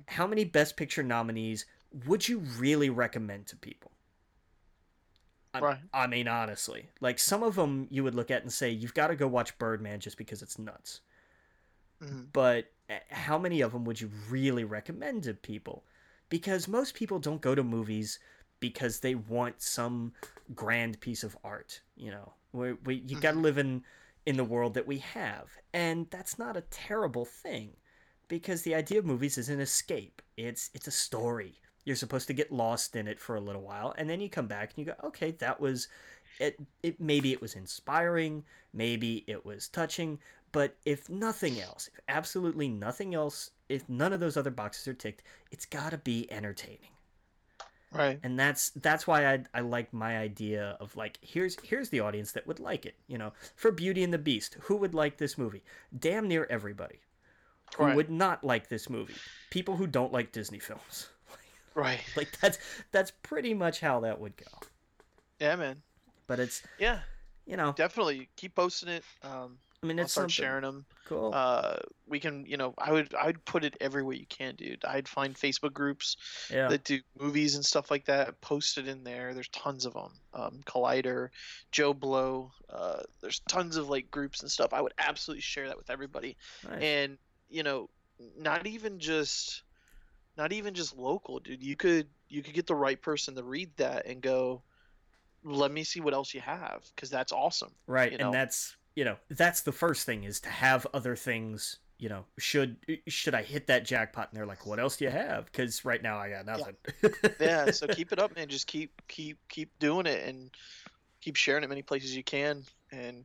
How many Best Picture nominees would you really recommend to people? Right. I mean, honestly, like some of them you would look at and say, you've got to go watch Birdman just because it's nuts. But how many of them would you really recommend to people? Because most people don't go to movies because they want some grand piece of art. You know, you got to live in the world that we have. And that's not a terrible thing, because the idea of movies is an escape. It's a story. You're supposed to get lost in it for a little while, and then you come back and you go, okay, that was it. Maybe it was inspiring, maybe it was touching, but if nothing else, if absolutely nothing else, if none of those other boxes are ticked, it's got to be entertaining. Right. And that's why I like my idea of like, here's the audience that would like it. You know, for Beauty and the Beast, who would like this movie? Damn near everybody. who would not like this movie. People who don't like Disney films. Right. Like, that's pretty much how that would go. Yeah, man. But it's... Yeah. You know. Definitely. Keep posting it. I mean, I'll start sharing them. Cool. We can, you know, I would put it everywhere you can, dude. I'd find Facebook groups that do movies and stuff like that. Post it in there. There's tons of them. Collider, Joe Blow. There's tons of like groups and stuff. I would absolutely share that with everybody. Nice. And you know, not even just local, dude. You could get the right person to read that and go, let me see what else you have, because that's awesome. Right, you know? And that's. You know, that's the first thing, is to have other things, you know, should I hit that jackpot? And they're like, what else do you have? Because right now I got nothing. Yeah. Yeah, so keep it up, man. Just keep doing it and keep sharing it many places you can and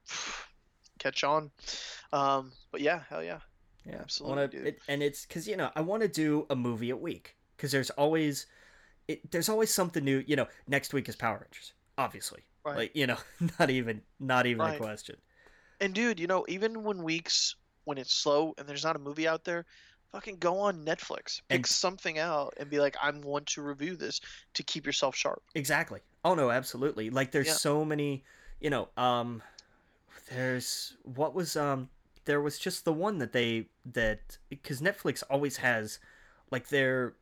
catch on. But yeah, hell yeah. Yeah, absolutely. And it's because, you know, I want to do a movie a week, because there's always something new. You know, next week is Power Rangers, obviously. Right. Like, you know, not even a question. And dude, you know, even when it's slow and there's not a movie out there, fucking go on Netflix, pick something out, and be like, I want to review this, to keep yourself sharp. Exactly. Oh no, absolutely. Like there's so many, you know, there was just the one that because Netflix always has like their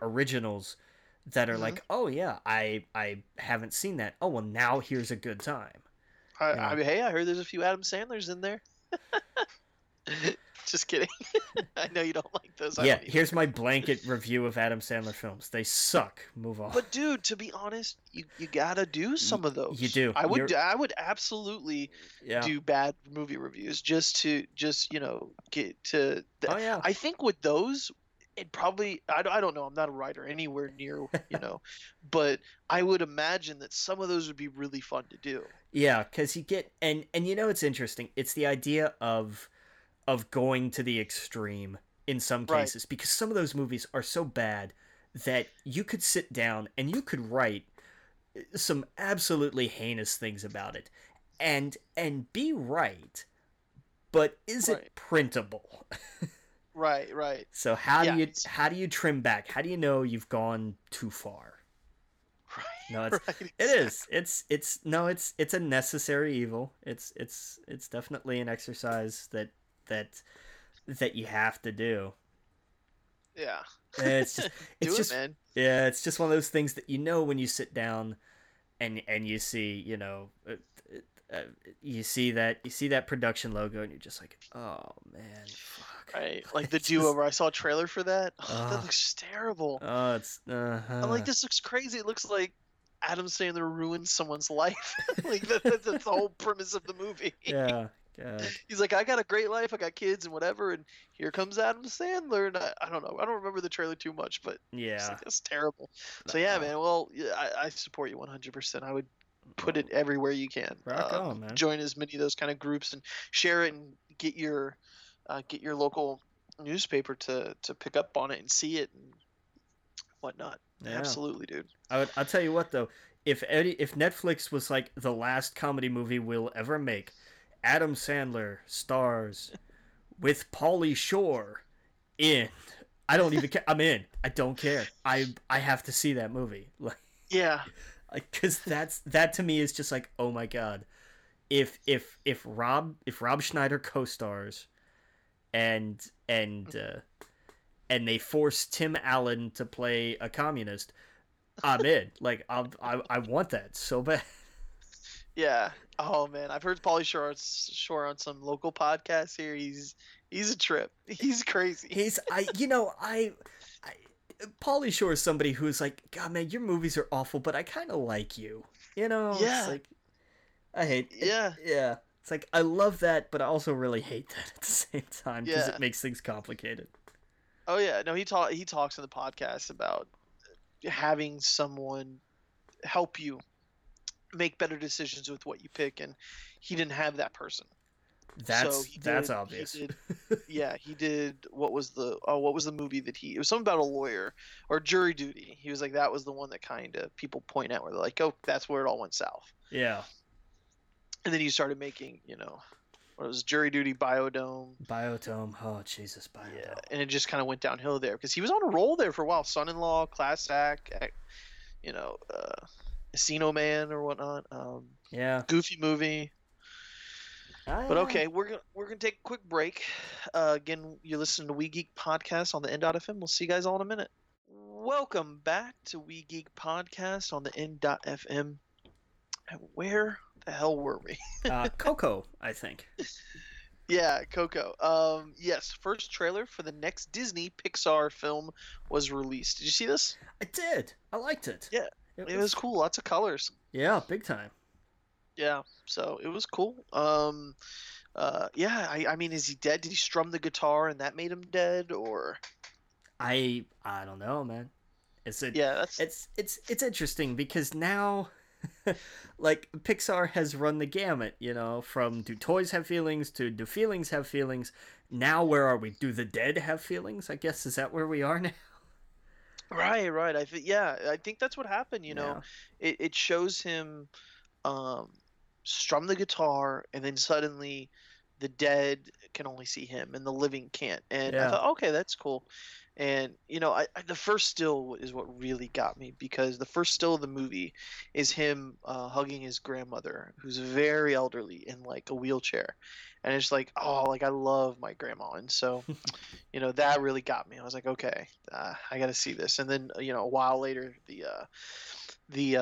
originals that are like, oh yeah, I haven't seen that. Oh well, now here's a good time. Hey, I heard there's a few Adam Sandlers in there. Just kidding. I know you don't like those. Yeah, here's my blanket review of Adam Sandler films. They suck. Move on. But dude, to be honest, you gotta do some of those. You do. I would absolutely do bad movie reviews just to you know, get to. I think with those. It probably, I don't know, I'm not a writer anywhere near, you know, but I would imagine that some of those would be really fun to do. Yeah, because you get, and you know, it's interesting. It's the idea of going to the extreme in some cases, because some of those movies are so bad that you could sit down and you could write some absolutely heinous things about it and be right, but is it printable? Right. So how do you trim back? How do you know you've gone too far? Right. No, it's exactly. It is. It's a necessary evil. It's definitely an exercise that you have to do. Yeah. It's just, man. Yeah, it's just one of those things that, you know, when you sit down and you see, you know, you see that production logo and you're just like, oh man, fuck. Right, like the duo where I saw a trailer for that. That looks terrible. I'm like, this looks crazy. It looks like Adam Sandler ruined someone's life. Like that's the whole premise of the movie. Yeah. God. He's like, I got a great life, I got kids and whatever, and here comes Adam Sandler, and I don't know, I don't remember the trailer too much, but yeah, like, that's terrible. So yeah, man. Well, I support you 100%. I would. Put it everywhere you can. Rock on, man. Join as many of those kind of groups and share it, and get your local newspaper to pick up on it and see it and whatnot. Yeah. Absolutely, dude. I'll tell you what though, if Netflix was like, the last comedy movie we'll ever make, Adam Sandler stars with Pauly Shore in. I don't even care. I'm in. I don't care. I have to see that movie. Like, yeah. Because that to me is just like, oh my god, if Rob Schneider co-stars, and they force Tim Allen to play a communist, I'm in. Like I want that so bad. Yeah. Oh man, I've heard Pauly Shore on some local podcast here. He's a trip. He's crazy. Pauly Shore is somebody who's like, God, man, your movies are awful, but I kind of like you. You know? Yeah. It's like, I hate it. Yeah. Yeah. It's like, I love that, but I also really hate that at the same time, because it makes things complicated. Oh, yeah. No, he talks in the podcast about having someone help you make better decisions with what you pick, and he didn't have that person. That's obvious. He did. What was the movie that he? It was something about a lawyer or jury duty. He was like, that was the one that kind of people point out where they're like, oh, that's where it all went south. Yeah. And then you started making, you know, what was jury duty, Biodome. Oh Jesus, Biodome. Yeah, and it just kind of went downhill there because he was on a roll there for a while. Son-in-Law, Class Act, you know, Casino Man or whatnot. Yeah, goofy movie. But okay, we're gonna take a quick break. Again, you're listening to We Geek Podcast on the N.FM. We'll see you guys all in a minute. Welcome back to We Geek Podcast on the N.FM. Where the hell were we? Coco, I think. Yeah, Coco. Yes, first trailer for the next Disney Pixar film was released. Did you see this? I did. I liked it. Yeah, it was cool. Lots of colors. Yeah, big time. Yeah, so it was cool. I mean, is he dead? Did he strum the guitar and that made him dead, or? I don't know, man. It's interesting because now, like, Pixar has run the gamut, you know, from do toys have feelings to do feelings have feelings. Now where are we? Do the dead have feelings? I guess is that where we are now? Right. I think that's what happened. You know, yeah. It shows him strum the guitar, and then suddenly the dead can only see him and the living can't. And yeah. I thought, okay, that's cool. And, you know, the first still is what really got me, because the first still of the movie is him hugging his grandmother, who's very elderly in, like, a wheelchair. And it's like, oh, like, I love my grandma. And so, you know, that really got me. I was like, okay, I got to see this. And then, you know, a while later, the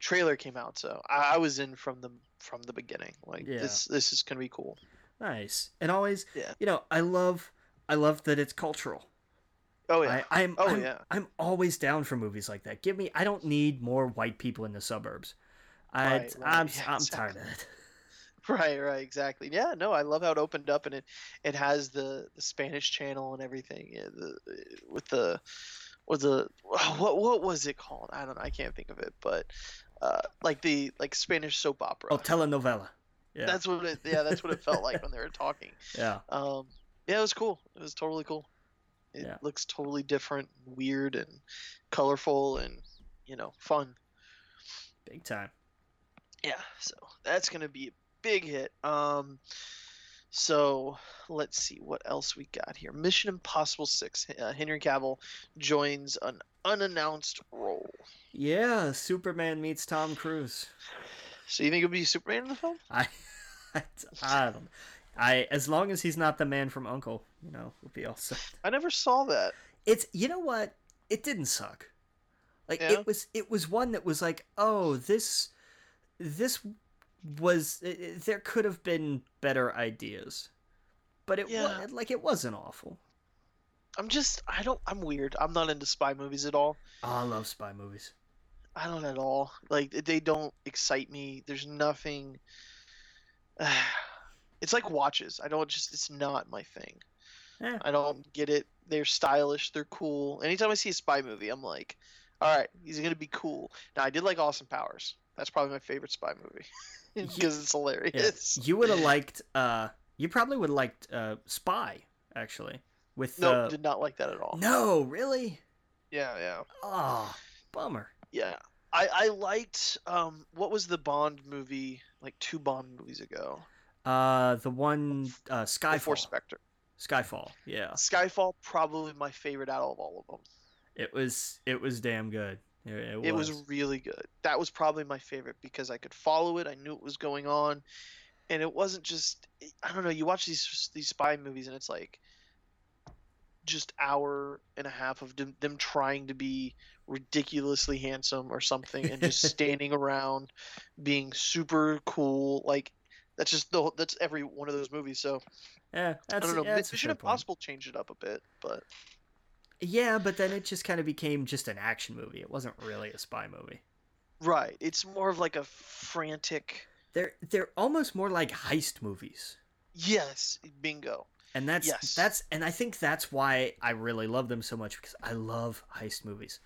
trailer came out. So I was in from the beginning. Like, yeah. This is going to be cool. Nice. And always, yeah. You know, I love that it's cultural. Oh yeah. I'm always down for movies like that. I don't need more white people in the suburbs. I'm tired of it. Right, exactly. Yeah, no, I love how it opened up, and it has the Spanish channel and everything. Yeah, what was it called? I don't know. I can't think of it, but like Spanish soap opera. Oh, telenovela. Yeah. That's what it felt like when they were talking. Yeah. Yeah, it was cool. It was totally cool. It looks totally different, weird, and colorful, and, you know, fun. Big time. Yeah, so that's going to be a big hit. So let's see what else we got here. Mission Impossible 6. Henry Cavill joins an unannounced role. Yeah, Superman meets Tom Cruise. So you think it'll be Superman in the film? I don't know. As long as he's not the man from Uncle, you know, we'll be all set. I never saw that. It's, you know what? It didn't suck. Like, yeah. It was one that was like, oh, this was, there could have been better ideas, but it wasn't awful. I'm weird. I'm not into spy movies at all. Oh, I love spy movies. I don't at all. Like, they don't excite me. There's nothing. It's like watches. It's not my thing. Yeah. I don't get it. They're stylish. They're cool. Anytime I see a spy movie, I'm like, all right, he's going to be cool. Now, I did like Austin Powers. That's probably my favorite spy movie because it's hilarious. Yeah. You would have liked, Spy, actually. No, did not like that at all. No, really? Yeah. Oh, bummer. Yeah. I liked, what was the Bond movie, like 2 Bond movies ago? The one Skyfall. Before Spectre. Skyfall, yeah. Skyfall, probably my favorite out of all of them. It was damn good. It was really good. That was probably my favorite because I could follow it. I knew what was going on, and it wasn't just, I don't know. You watch these spy movies, and it's like just hour and a half of them trying to be ridiculously handsome or something, and just standing around being super cool, like. That's just that's every one of those movies. So yeah, I don't know. Mission Impossible changed it up a bit, but yeah, but then it just kind of became just an action movie. It wasn't really a spy movie, right? It's more of like a frantic. They're almost more like heist movies. Yes, bingo. And that's I think that's why I really love them so much because I love heist movies.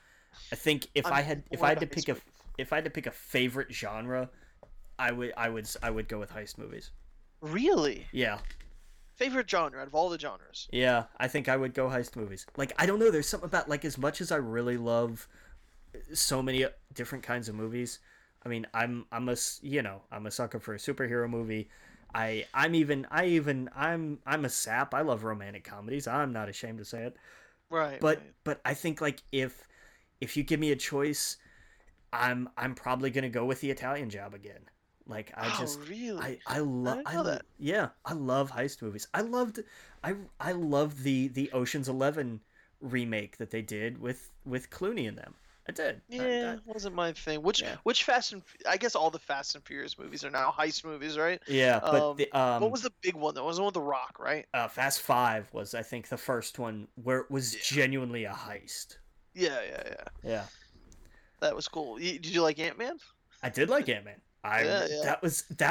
I think if I had to pick a favorite genre. I would go with heist movies. Really? Yeah. Favorite genre out of all the genres. Yeah, I think I would go heist movies. Like, I don't know, there's something about, like, as much as I really love so many different kinds of movies. I mean, I'm a sucker for a superhero movie. I'm a sap. I love romantic comedies. I'm not ashamed to say it. Right. But I think like if you give me a choice, I'm probably gonna go with the Italian Job again. Like I love heist movies. I loved the Ocean's 11 remake that they did with Clooney in them. I did. Yeah, it wasn't my thing. Which I guess all the Fast and Furious movies are now heist movies, right? Yeah, but what was the big one? That was the one with The Rock, right? Fast 5 was, I think, the first one where it was genuinely a heist. Yeah. That was cool. Did you like Ant-Man? I did like Ant-Man. That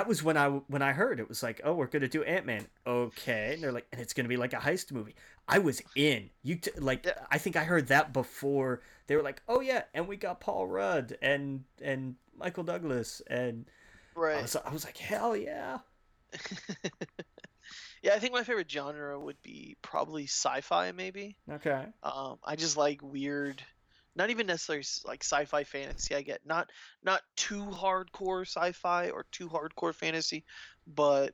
was when I heard it was like, oh, we're gonna do Ant-Man, okay, and they're like, and it's gonna be like a heist movie. I was in. I think I heard that before they were like, oh yeah, and we got Paul Rudd and Michael Douglas and right. I was like, hell yeah. Yeah, I think my favorite genre would be probably sci-fi, maybe. Okay. I just like weird. Not even necessarily like sci-fi fantasy. I get not too hardcore sci-fi or too hardcore fantasy, but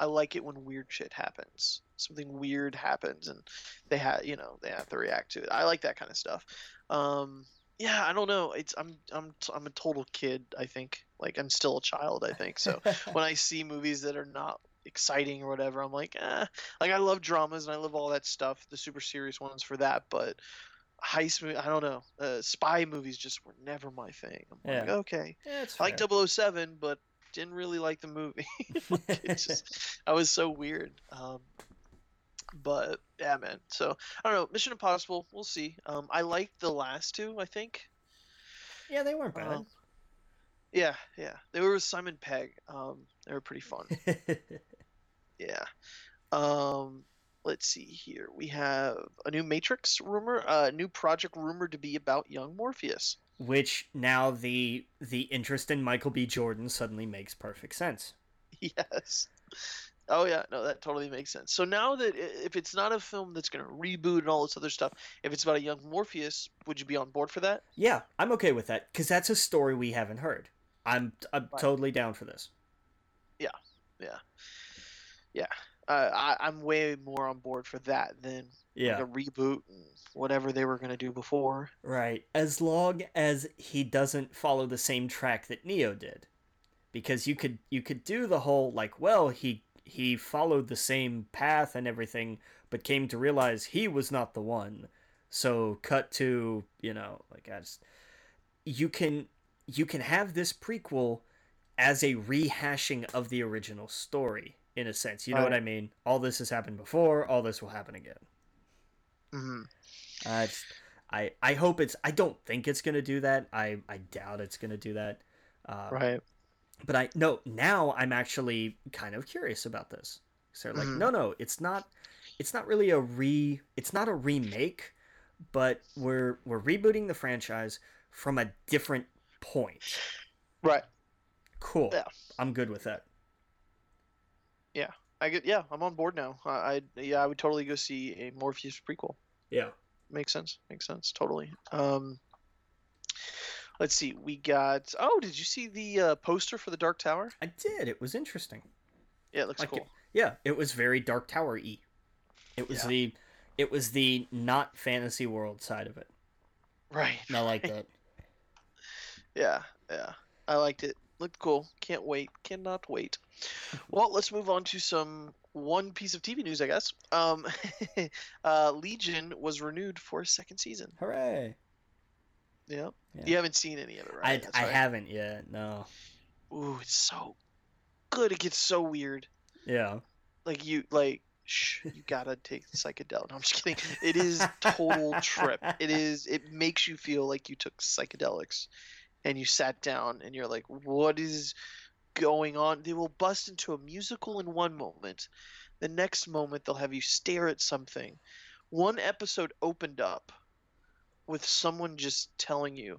I like it when weird shit happens. Something weird happens, and they have to react to it. I like that kind of stuff. Yeah, I don't know. I'm a total kid. I think like I'm still a child. I think so. When I see movies that are not exciting or whatever, I'm like, eh. Like I love dramas and I love all that stuff. The super serious ones for that, but. Heist movie, I don't know. Spy movies just were never my thing. I'm like, okay. Yeah, I like 007, but didn't really like the movie. I was so weird. But, yeah, man. So, I don't know. Mission Impossible, we'll see. I liked the last two, I think. Yeah, they weren't bad. Yeah. They were with Simon Pegg. They were pretty fun. Yeah. Let's see here. We have a new Matrix rumor, a new project rumored to be about young Morpheus. Which now the interest in Michael B. Jordan suddenly makes perfect sense. Yes. Oh yeah, no, that totally makes sense. So now that if it's not a film that's going to reboot and all this other stuff, if it's about a young Morpheus, would you be on board for that? Yeah, I'm okay with that because that's a story we haven't heard. I'm right. Totally down for this. Yeah. I'm way more on board for that than like a reboot and whatever they were going to do before. Right. As long as he doesn't follow the same track that Neo did. Because you could do the whole, like, well, he followed the same path and everything, but came to realize he was not the one. So cut to, you can have this prequel as a rehashing of the original story. In a sense, you know what I mean? All this has happened before, all this will happen again. Mm-hmm. I hope it's... I don't think it's going to do that. I doubt it's going to do that. Right. But now I'm actually kind of curious about this. So like, no, it's not really it's not a remake, but we're rebooting the franchise from a different point. Right. Cool. Yeah. I'm good with that. Yeah, I'm on board now. I would totally go see a Morpheus prequel. Yeah, makes sense, totally. Let's see, we got. Oh, did you see the poster for the Dark Tower? I did. It was interesting. Yeah, it looks cool. It was very Dark Tower-y. It was the not fantasy world side of it. Right. And I like that. Yeah, I liked it. Looked cool. Can't wait. Cannot wait. Well, let's move on to one piece of TV news, I guess. Legion was renewed for a second season. Hooray. Yeah. You haven't seen any of it, right? I haven't yet, no. Ooh, it's so good. It gets so weird. Yeah. Like, you gotta take the psychedelic. No, I'm just kidding. It is total trip. It makes you feel like you took psychedelics. And you sat down and you're like, what is going on? They will bust into a musical in one moment. The next moment, they'll have you stare at something. One episode opened up with someone just telling you,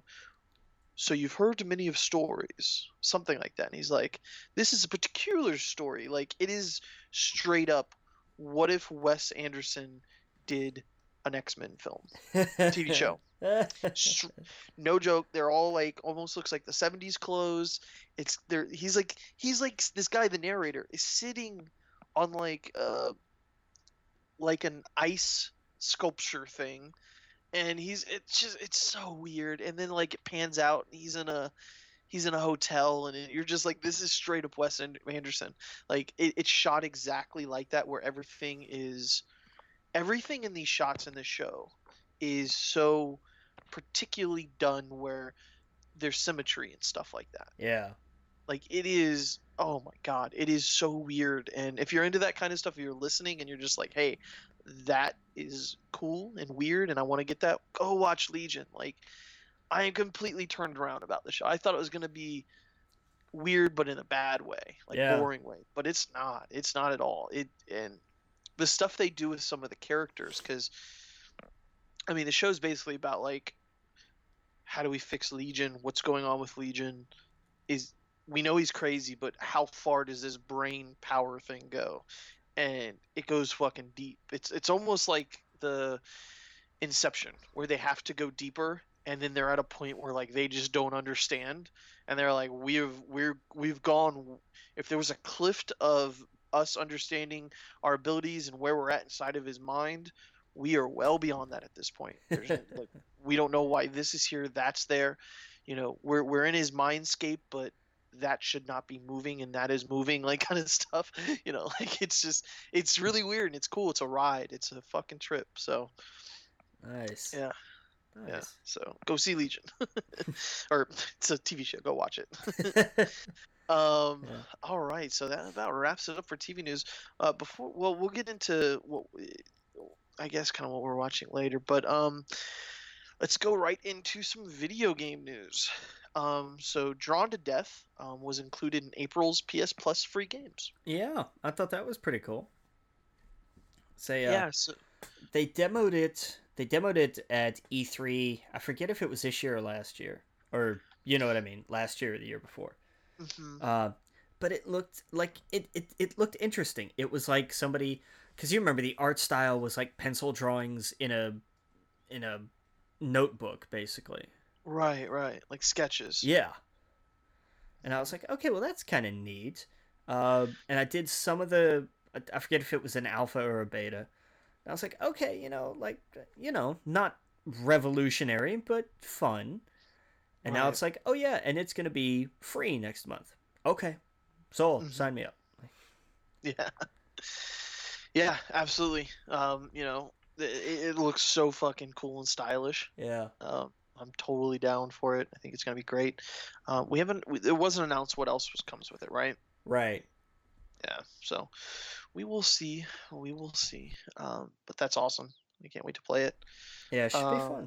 so you've heard many of stories, something like that. And he's like, this is a particular story. Like, it is straight up, what if Wes Anderson did an X-Men film, TV show? No joke. They're all like almost looks like the 70s clothes. It's there. He's like this guy, the narrator, is sitting on like an ice sculpture thing, and it's so weird. And then like it pans out, and he's in a hotel, and you're just like, this is straight up Wes Anderson. Like it's shot exactly like that, where everything in these shots in this show is so particularly done, where there's symmetry and stuff like that. Yeah. Like it is, oh my God, it is so weird. And if you're into that kind of stuff, you're listening and you're just like, hey, that is cool and weird and I want to get that, go watch Legion. Like I am completely turned around about the show. I thought it was going to be weird, but in a bad way, boring way, but it's not at all. And the stuff they do with some of the characters, because I mean, the show's basically about like, how do we fix Legion? What's going on with Legion? We know he's crazy, but how far does this brain power thing go? And it goes fucking deep. It's almost like the Inception, where they have to go deeper, and then they're at a point where like they just don't understand, and they're like, we've gone. If there was a cliff of us understanding our abilities and where we're at inside of his mind, we are well beyond that at this point. Like, we don't know why this is here, that's there. You know, we're in his mindscape, but that should not be moving, and that is moving, like kind of stuff. You know, like it's just, it's really weird and it's cool. It's a ride. It's a fucking trip. So nice. Yeah. Nice. Yeah. So go see Legion, or it's a TV show. Go watch it. Yeah. All right. So that about wraps it up for TV news. We'll get into what, I guess, kind of what we're watching later, but let's go right into some video game news. So Drawn to Death was included in April's PS Plus free games. Yeah, I thought that was pretty cool. They demoed it at E3. I forget if it was this year or last year, or you know what I mean, last year or the year before. Mm-hmm. But it looked like it looked interesting. It was like somebody. Because you remember the art style was like pencil drawings in a notebook, basically. Right. Like sketches. Yeah. And I was like, okay, well, that's kind of neat. And I did some of the... I forget if it was an alpha or a beta. And I was like, okay, not revolutionary, but fun. And now it's like, oh, yeah, and it's going to be free next month. Okay. So sign me up. Yeah. Yeah, absolutely. It looks so fucking cool and stylish. Yeah. I'm totally down for it. I think it's going to be great. It wasn't announced what else comes with it, right? Right. Yeah. So we will see. But that's awesome. We can't wait to play it. Yeah, it should be fun.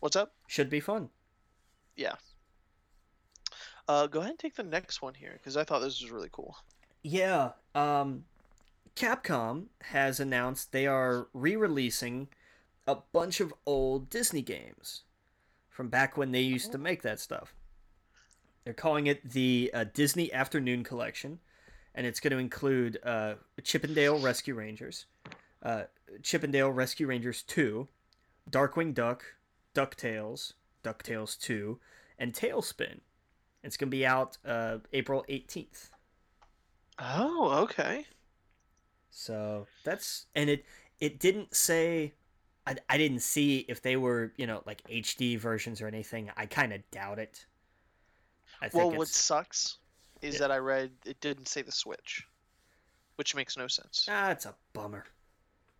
What's up? Should be fun. Yeah. Go ahead and take the next one here, because I thought this was really cool. Yeah. Capcom has announced they are re-releasing a bunch of old Disney games from back when they used to make that stuff. They're calling it the Disney Afternoon Collection, and it's going to include Chippendale Rescue Rangers 2, Darkwing Duck, DuckTales, DuckTales 2, and Tailspin. It's going to be out April 18th. Oh, okay. So that's, and it didn't say, I didn't see if they were, like HD versions or anything. I kind of doubt it. What sucks is that I read it didn't say the Switch, which makes no sense. That's a bummer.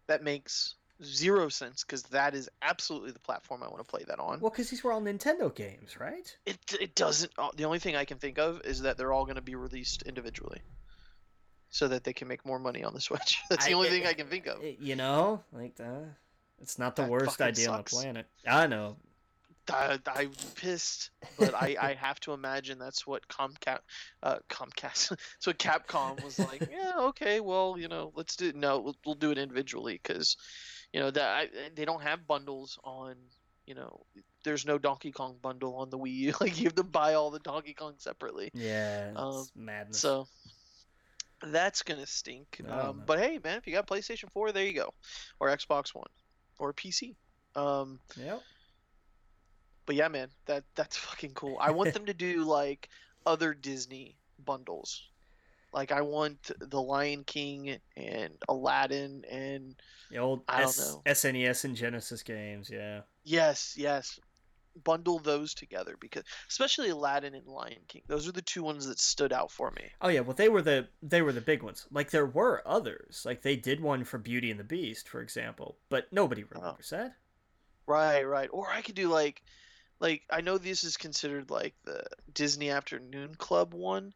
That makes zero sense, because that is absolutely the platform I want to play that on. Well, because these were all Nintendo games, right? It doesn't, the only thing I can think of is that they're all going to be released individually, so that they can make more money on the Switch. That's the only thing I can think of. It's not the worst idea sucks. On the planet. I know. I'm pissed, but I have to imagine that's what Comcast. So Capcom was like, yeah, okay, well, let's do it. No, we'll do it individually, because, they don't have bundles on. There's no Donkey Kong bundle on the Wii U. Like you have to buy all the Donkey Kong separately. Yeah, it's madness. So. That's going to stink. But hey, man, if you got PlayStation 4, there you go. Or Xbox One. Or PC. Yep. But yeah, man, that's fucking cool. I want them to do like other Disney bundles. Like I want the Lion King and Aladdin and the old SNES and Genesis games. Yeah. Yes. Yes. Bundle those together, because especially Aladdin and Lion King, those are the two ones that stood out for me. Oh yeah, well they were the big ones. Like there were others. Like they did one for Beauty and the Beast, for example, but nobody remembers that. Right. Or I could do like I know this is considered like the Disney Afternoon Club one.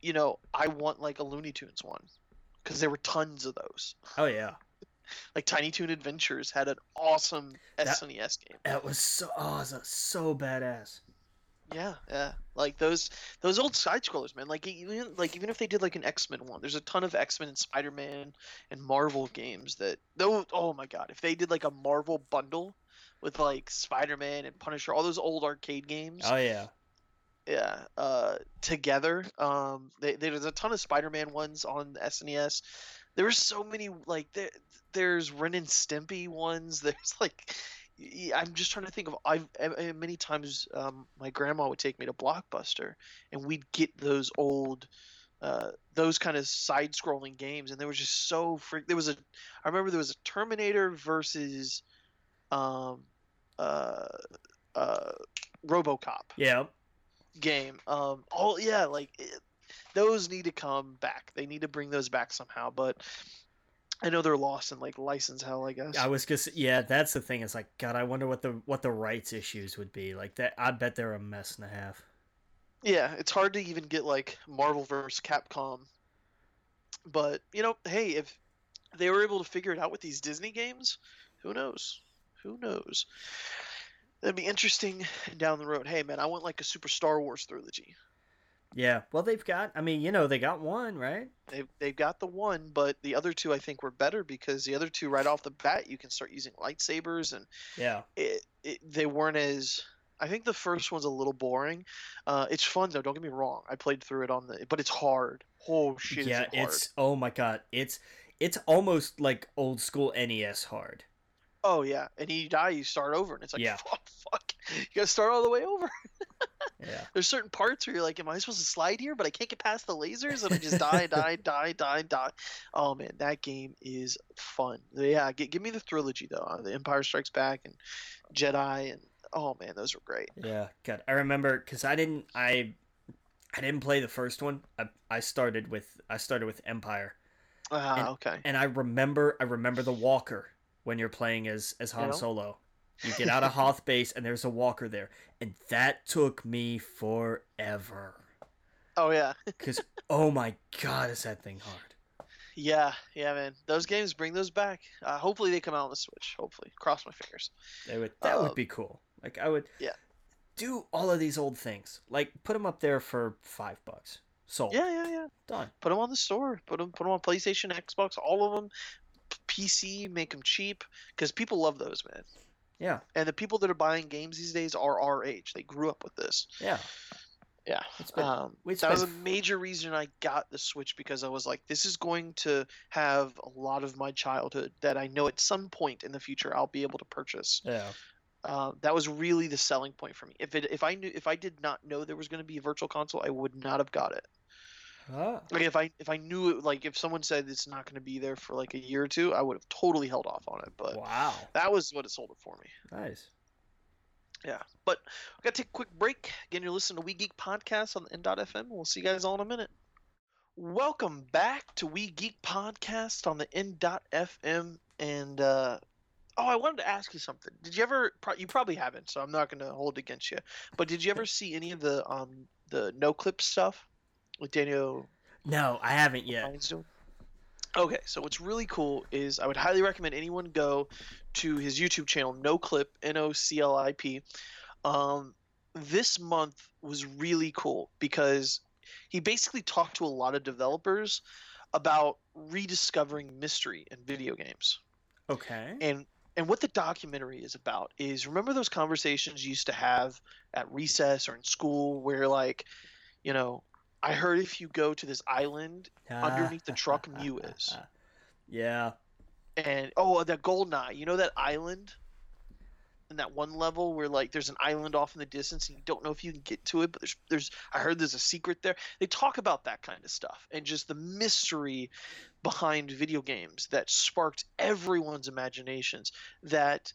You know, I want like a Looney Tunes one, because there were tons of those. Oh yeah. Like Tiny Toon Adventures had an awesome SNES game. That was so badass. Yeah. Like those old side scrollers, man. Like even if they did like an X-Men one, there's a ton of X-Men and Spider-Man and Marvel games that though. Oh my god, if they did like a Marvel bundle with like Spider-Man and Punisher, all those old arcade games. Oh yeah. Yeah, together. There's a ton of Spider-Man ones on the SNES. There were so many, like, there's Ren and Stimpy ones. There's, like, I'm just trying to think of, many times my grandma would take me to Blockbuster, and we'd get those old, those kind of side-scrolling games, and they were just so freak. I remember there was a Terminator versus RoboCop. Yeah. Game those need to come back. They need to bring those back somehow, but I know they're lost in like license hell, I guess. I was just that's the thing. It's like, god, I wonder what the rights issues would be like. That I bet they're a mess and a half. Yeah, it's hard to even get like Marvel vs. Capcom, but you know, hey, if they were able to figure it out with these Disney games, who knows. That'd be interesting down the road. Hey, man, I want like a Super Star Wars trilogy. Yeah, well, they got one, right? They've got the one, but the other two I think were better, because the other two right off the bat you can start using lightsabers, and they weren't as. I think the first one's a little boring. It's fun though. Don't get me wrong. I played through it but it's hard. Oh shit! Yeah, it's hard. Oh my god, it's almost like old school NES hard. Oh yeah, and you die, you start over, and it's like, fuck, you gotta start all the way over. Yeah, there's certain parts where you're like, am I supposed to slide here? But I can't get past the lasers, and I just die. Oh man, that game is fun. Yeah, give me the trilogy though, The Empire Strikes Back and Jedi, and oh man, those were great. Yeah, god, I remember because I didn't play the first one. I started with Empire. Okay. And I remember the walker. When you're playing as Han Solo, you get out of Hoth base and there's a walker there, and that took me forever. Oh yeah, because oh my god, is that thing hard? Yeah, man. Those games, bring those back. Hopefully they come out on the Switch. Hopefully, cross my fingers. That would be cool. Like I would do all of these old things. Like put them up there for $5. Sold. Yeah. Done. Put them on the store. Put them on PlayStation, Xbox, all of them. PC, make them cheap, because people love those, man. Yeah, and the people that are buying games these days are our age. They grew up with this. Yeah. That was a major reason I got the Switch, because I was like, this is going to have a lot of my childhood that I know at some point in the future I'll be able to purchase. Yeah. That was really the selling point for me. If I did not know there was going to be a virtual console, I would not have got it. Oh. Like if I knew it, like if someone said it's not going to be there for like a year or two, I would have totally held off on it. But wow, that was what it sold it for me. Nice. Yeah, but we got to take a quick break. Again, you're listening to We Geek Podcast on the N.FM. We'll see you guys all in a minute. Welcome back to We Geek Podcast on the N.FM. And I wanted to ask you something. Did you ever? You probably haven't, so I'm not going to hold it against you. But did you ever see any of the no clip stuff? With Daniel? No, I haven't yet. Okay, so what's really cool is I would highly recommend anyone go to his YouTube channel, NoClip, NOCLIP. This month was really cool because he basically talked to a lot of developers about rediscovering mystery in video games. Okay. And what the documentary is about is, remember those conversations you used to have at recess or in school where, like, you know, I heard if you go to this island, underneath the truck, Mew is. Yeah. And oh, the Goldeneye, you know that island in that one level where like there's an island off in the distance and you don't know if you can get to it, but there's I heard there's a secret there. They talk about that kind of stuff and just the mystery behind video games that sparked everyone's imaginations that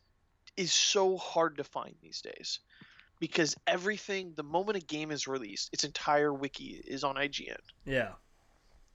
is so hard to find these days. Because everything, the moment a game is released, its entire wiki is on IGN. Yeah.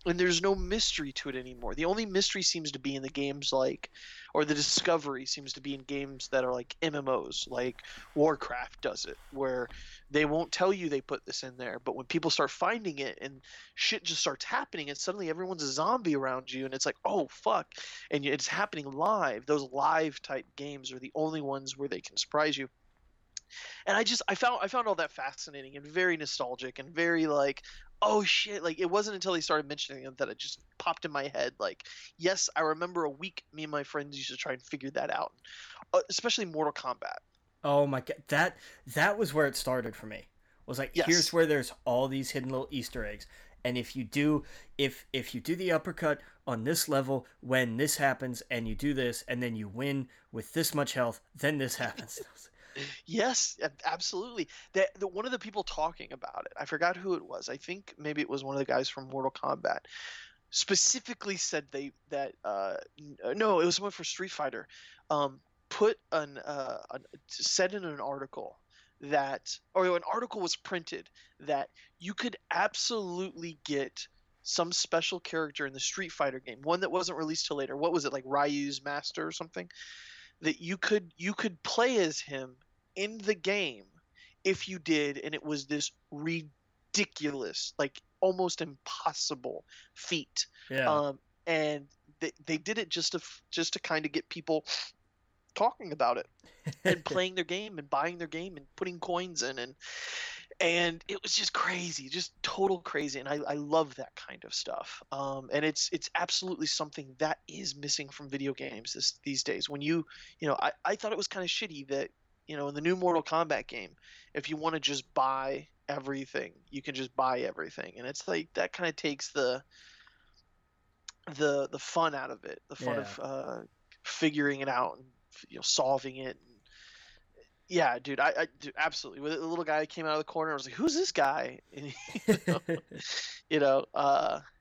And there's no mystery to it anymore. The only mystery seems to be in the games like, or the discovery seems to be in games that are like MMOs, like Warcraft does it, where they won't tell you they put this in there. But when people start finding it and shit just starts happening and suddenly everyone's a zombie around you and it's like, oh, fuck. And it's happening live. Those live type games are the only ones where they can surprise you. And I found all that fascinating and very nostalgic and very like, oh shit, like it wasn't until they started mentioning it that it just popped in my head. Like, yes, I remember a week me and my friends used to try and figure that out, especially Mortal Kombat. Oh my God. That was where it started for me. Was like, yes. Here's where there's all these hidden little Easter eggs. And if you do the uppercut on this level, when this happens and you do this and then you win with this much health, then this happens. Yes, absolutely. One of the people talking about it, I forgot who it was. I think maybe it was one of the guys from Mortal Kombat. Specifically said it was someone for Street Fighter. Said in an article an article was printed that you could absolutely get some special character in the Street Fighter game, one that wasn't released till later. What was it, like Ryu's Master or something? That you could play as him in the game if you did, and it was this ridiculous, like almost impossible feat. Yeah. And they did it just to kind of get people talking about it and playing their game and buying their game and putting coins in, and it was just crazy, just total crazy. And I love that kind of stuff. And it's absolutely something that is missing from video games these days. When I thought it was kind of shitty that, you know, in the new Mortal Kombat game, if you want to just buy everything, you can just buy everything. And it's like, that kind of takes the fun out of it, the fun of figuring it out and, you know, solving it. Yeah, dude, I absolutely. With the little guy came out of the corner, I was like, "Who's this guy?" And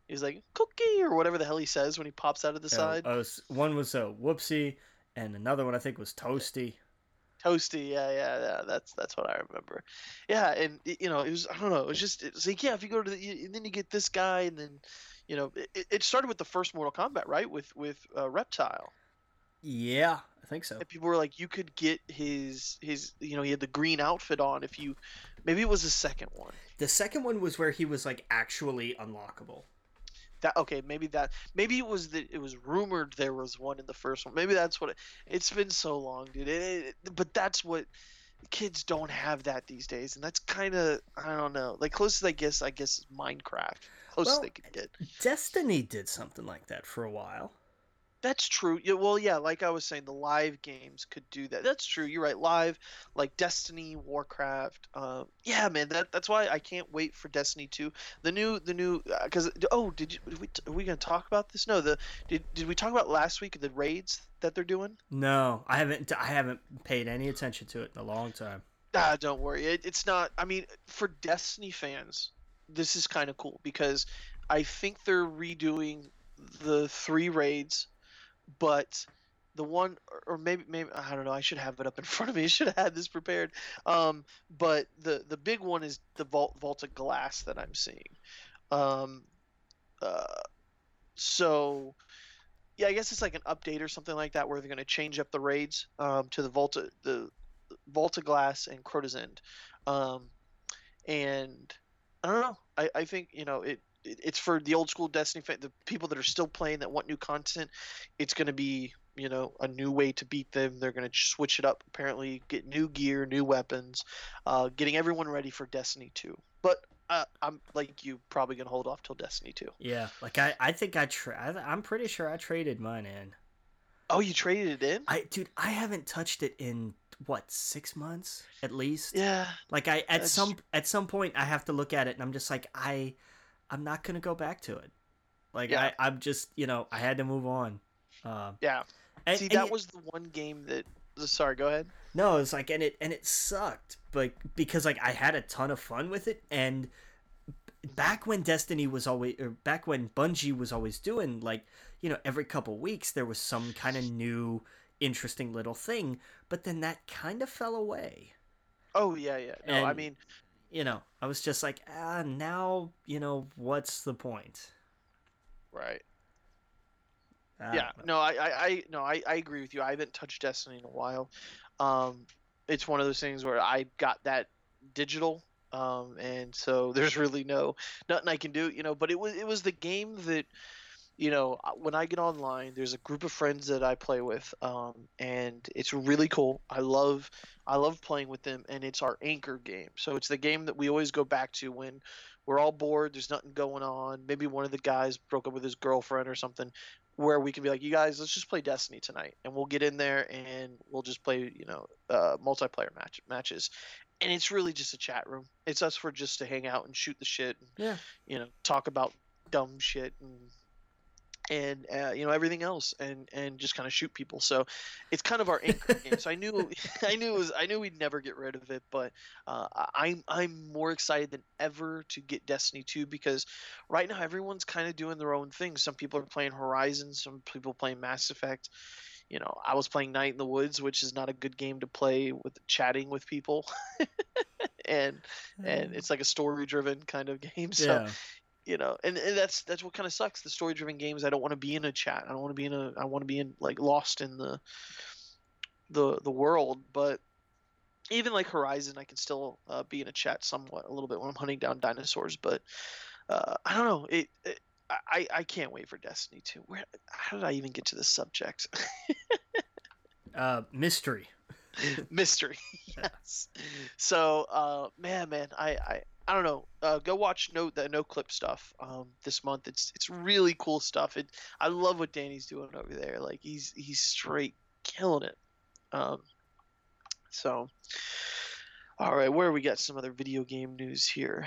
he's like, "Cookie" or whatever the hell he says when he pops out of the side. One was a whoopsie, and another one I think was Toasty. Toasty, yeah. That's what I remember. Yeah, and you know, it was, I don't know, it was like, yeah, if you go to and then you get this guy, and then, you know, it started with the first Mortal Kombat, right? With Reptile. Yeah, I think so. And people were like, you could get his, you know, he had the green outfit on if you, maybe it was the second one. The second one was where he was like actually unlockable. It was rumored there was one in the first one. Maybe that's what it's been so long, dude. But that's what kids don't have that these days. And that's kind of, I don't know, like closest I guess is Minecraft. Closest they could get. Destiny did something like that for a while. That's true. Well, yeah, like I was saying, the live games could do that. That's true. You're right. Live, like Destiny, Warcraft. Yeah, man. That's why I can't wait for Destiny 2. The new. Because are we gonna talk about this? No. Did we talk about last week the raids that they're doing? No, I haven't paid any attention to it in a long time. Ah, don't worry. It's not. I mean, for Destiny fans, this is kind of cool because I think they're redoing the 3 raids. But the one, or maybe I don't know. I should have it up in front of me. I should have had this prepared. But the big one is the Vault of Glass that I'm seeing. So yeah, I guess it's like an update or something like that where they're going to change up the raids to the Vault of Glass and Crota's End. And I don't know. I think, you know, it's for the old school Destiny fan, the people that are still playing that want new content. It's going to be, you know, a new way to beat them. They're going to switch it up, apparently, get new gear, new weapons, getting everyone ready for Destiny 2. But I'm like you, probably going to hold off till Destiny 2. Yeah, like I'm pretty sure I traded mine in. Oh, you traded it in? I haven't touched it in, what, 6 months at least? Yeah. Like at some point I have to look at it and I'm just like, I'm not going to go back to it. Like, yeah. I'm just, you know, I had to move on. Yeah. See, that was the one game that. Sorry, go ahead. No, it's like, and it sucked, but because like I had a ton of fun with it, and back when Bungie was always doing, like, you know, every couple weeks there was some kind of new interesting little thing, but then that kind of fell away. Oh yeah. No, and, I mean, you know, I was just like, now, you know, what's the point? Right. I agree with you. I haven't touched Destiny in a while. It's one of those things where I got that digital, and so there's really nothing I can do, you know. But it was the game that, you know, when I get online, there's a group of friends that I play with, and it's really cool. I love playing with them, and it's our anchor game. So it's the game that we always go back to when we're all bored. There's nothing going on. Maybe one of the guys broke up with his girlfriend or something, where we can be like, you guys, let's just play Destiny tonight, and we'll get in there and we'll just play, you know, multiplayer matches. And it's really just a chat room. It's us for just to hang out and shoot the shit, and, you know, talk about dumb shit and you know, everything else, and just kind of shoot people. So it's kind of our anchor game. So I knew we'd never get rid of it, but I'm more excited than ever to get Destiny 2, because right now everyone's kind of doing their own thing. Some people are playing Horizon, some people playing Mass Effect. You know, I was playing Night in the Woods, which is not a good game to play with chatting with people, and it's like a story-driven kind of game. So. Yeah. You know, and that's what kind of sucks. The story-driven games, I don't want to be in a chat. I don't want to be in a. I want to be in, like, lost in the world. But even like Horizon, I can still be in a chat somewhat, a little bit, when I'm hunting down dinosaurs. But I don't know. I can't wait for Destiny 2. How did I even get to this subject? Mystery. Yes. So man, I don't know. Go watch the No Clip stuff this month. It's really cool stuff. I love what Danny's doing over there. Like he's straight killing it. So, all right, where we got some other video game news here.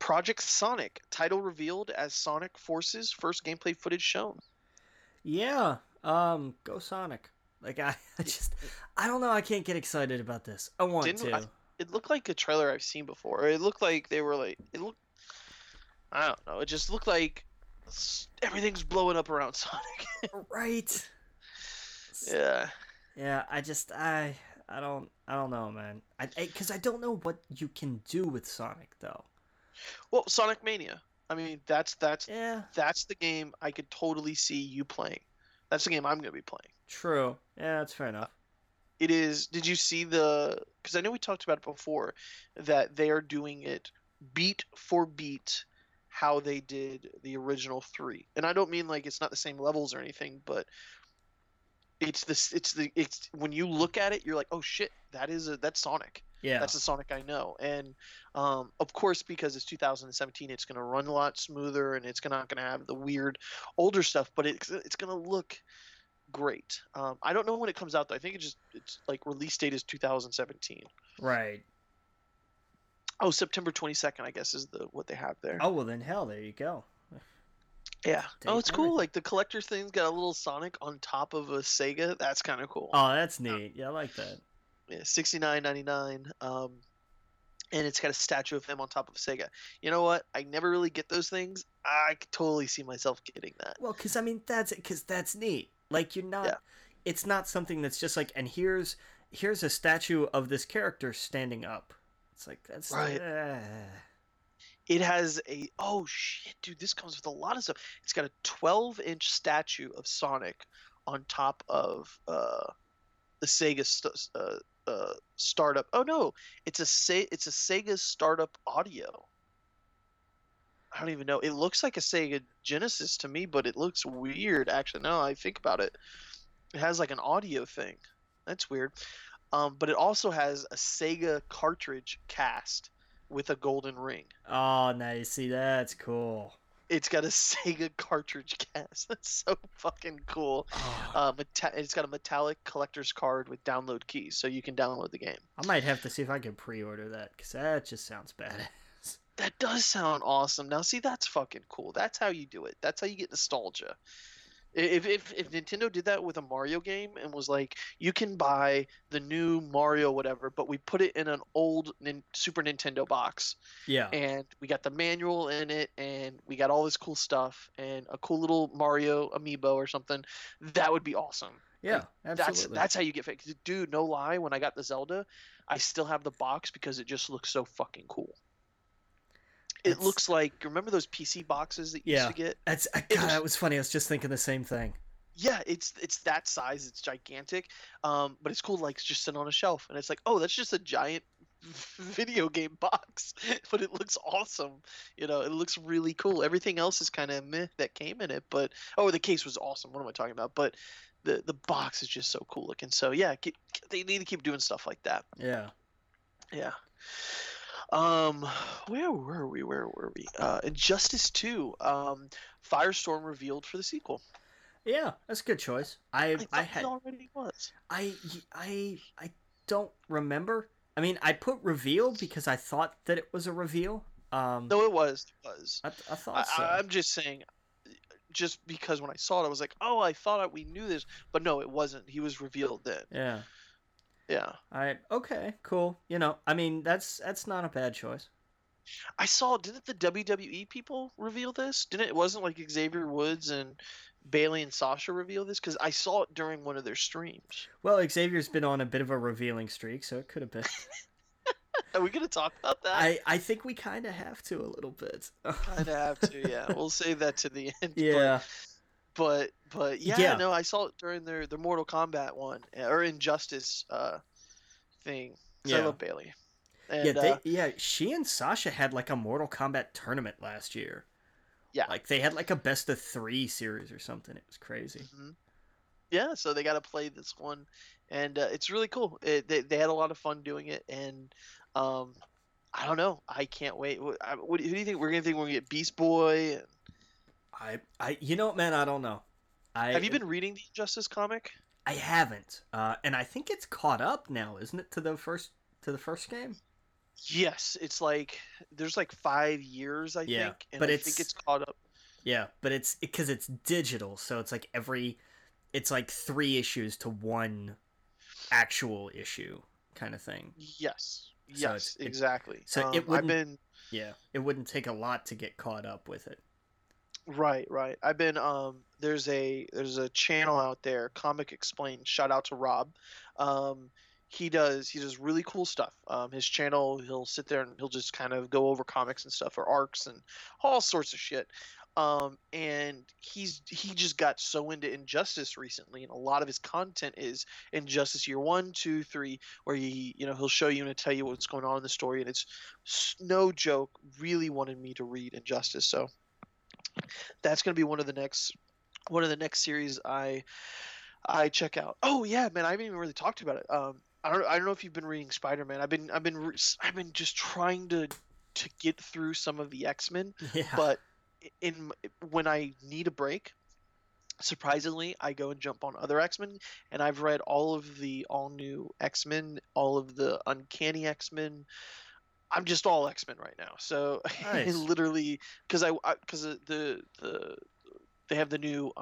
Project Sonic title revealed as Sonic Forces, first gameplay footage shown. Yeah. Go Sonic. Like I don't know. I can't get excited about this. I want to. It looked like a trailer I've seen before. It looked like they were like, I don't know. It just looked like everything's blowing up around Sonic. Right. Yeah. Yeah. I don't know, man. Because I don't know what you can do with Sonic though. Well, Sonic Mania. I mean, that's the game I could totally see you playing. That's the game I'm going to be playing. True. Yeah, that's fair enough. It is. Did you see because I know we talked about it before, that they are doing it beat for beat how they did the original 3. And I don't mean like it's not the same levels or anything, but it's when you look at it, you're like, oh shit, that's Sonic. Yeah. That's the Sonic I know. And of course, because it's 2017, it's going to run a lot smoother, and it's not going to have the weird older stuff, but it's going to look great. I don't know when it comes out though. I think it's like release date is 2017. Right. Oh, September 22nd, I guess, is what they have there. Oh well, then hell, there you go. Yeah. Oh, it's cool. Like the collector thing's got a little Sonic on top of a Sega. That's kind of cool. Oh, that's neat. Yeah, I like that. Yeah, $69.99. And it's got a statue of him on top of Sega. You know what? I never really get those things. I could totally see myself getting that. Well, that's neat. Like you're not, It's not something that's just like, and here's a statue of this character standing up. It's like, that's right. It has oh shit, dude, this comes with a lot of stuff. It's got a 12-inch statue of Sonic on top of the Sega startup. Oh no, it's a Sega startup audio. I don't even know. It looks like a Sega Genesis to me, but it looks weird. Actually, now I think about it, it has like an audio thing. That's weird. But it also has a Sega cartridge cast with a golden ring. Oh, now you see, that's cool. It's got a Sega cartridge cast. That's so fucking cool. Oh. It's got a metallic collector's card with download keys, so you can download the game. I might have to see if I can pre-order that, because that just sounds bad. That does sound awesome. Now, see, that's fucking cool. That's how you do it. That's how you get nostalgia. If Nintendo did that with a Mario game and was like, you can buy the new Mario whatever, but we put it in an old Super Nintendo box. Yeah. And we got the manual in it, and we got all this cool stuff, and a cool little Mario amiibo or something, that would be awesome. Yeah, like, absolutely. That's how you get fake. Dude, no lie, when I got the Zelda, I still have the box because it just looks so fucking cool. It looks like, remember those PC boxes that you used to get? God, that was funny. I was just thinking the same thing. Yeah, it's that size. It's gigantic, but it's cool. Like, it's just sitting on a shelf, and it's like, oh, that's just a giant video game box, but it looks awesome. You know, it looks really cool. Everything else is kind of meh that came in it, but the case was awesome. What am I talking about? But the box is just so cool looking. So yeah, they need to keep doing stuff like that. Yeah, yeah. Where were we? Injustice 2, Firestorm revealed for the sequel. Yeah, that's a good choice. I thought it already was. I don't remember. I mean, I put revealed because I thought that it was a reveal. No, it was. I thought so. I'm just saying, just because when I saw it, I was like, oh, I thought we knew this, but no, it wasn't. He was revealed then. Yeah. Yeah. Okay, cool. You know, I mean, that's not a bad choice. I saw, didn't the WWE people reveal this? It wasn't like Xavier Woods and Bayley and Sasha reveal this? Because I saw it during one of their streams. Well, Xavier's been on a bit of a revealing streak, so it could have been. Are we going to talk about that? I think we kind of have to a little bit. Kind of have to, yeah. We'll save that to the end. Yeah. But yeah, no, I saw it during their Mortal Kombat one or Injustice thing. So yeah. I love Bayley. And, she and Sasha had like a Mortal Kombat tournament last year. Yeah, like they had like a best of 3 series or something. It was crazy. Mm-hmm. Yeah, so they got to play this one, and it's really cool. They had a lot of fun doing it, and I don't know, I can't wait. Who do you think we're gonna get? Beast Boy. I you know, man, I don't know. Have you been reading the Injustice comic? I haven't, and I think it's caught up now, isn't it, to the first game? Yes, it's like there's like 5 years, I think, and I think it's caught up. Yeah, but it's because it's digital, so it's like it's like 3 issues to 1 actual issue kind of thing. Yes, so yes, exactly. So it wouldn't take a lot to get caught up with it. Right. I've been there's a channel out there, Comic Explained. Shout out to Rob. He does really cool stuff. His channel, he'll sit there and he'll just kind of go over comics and stuff, or arcs and all sorts of shit. And he just got so into Injustice recently, and a lot of his content is Injustice year 1, 2, 3, where he'll show you and tell you what's going on in the story, and it's no joke. Really wanted me to read Injustice, so. That's going to be one of the next series I check out. Oh yeah, man, I haven't even really talked about it. I don't know if you've been reading Spider-Man. I've been just trying to get through some of the X-Men. Yeah. But when I need a break, surprisingly, I go and jump on other X-Men, and I've read all of the all-new X-Men, all of the Uncanny X-Men. I'm just all X-Men right now. So nice. Literally, because they have the new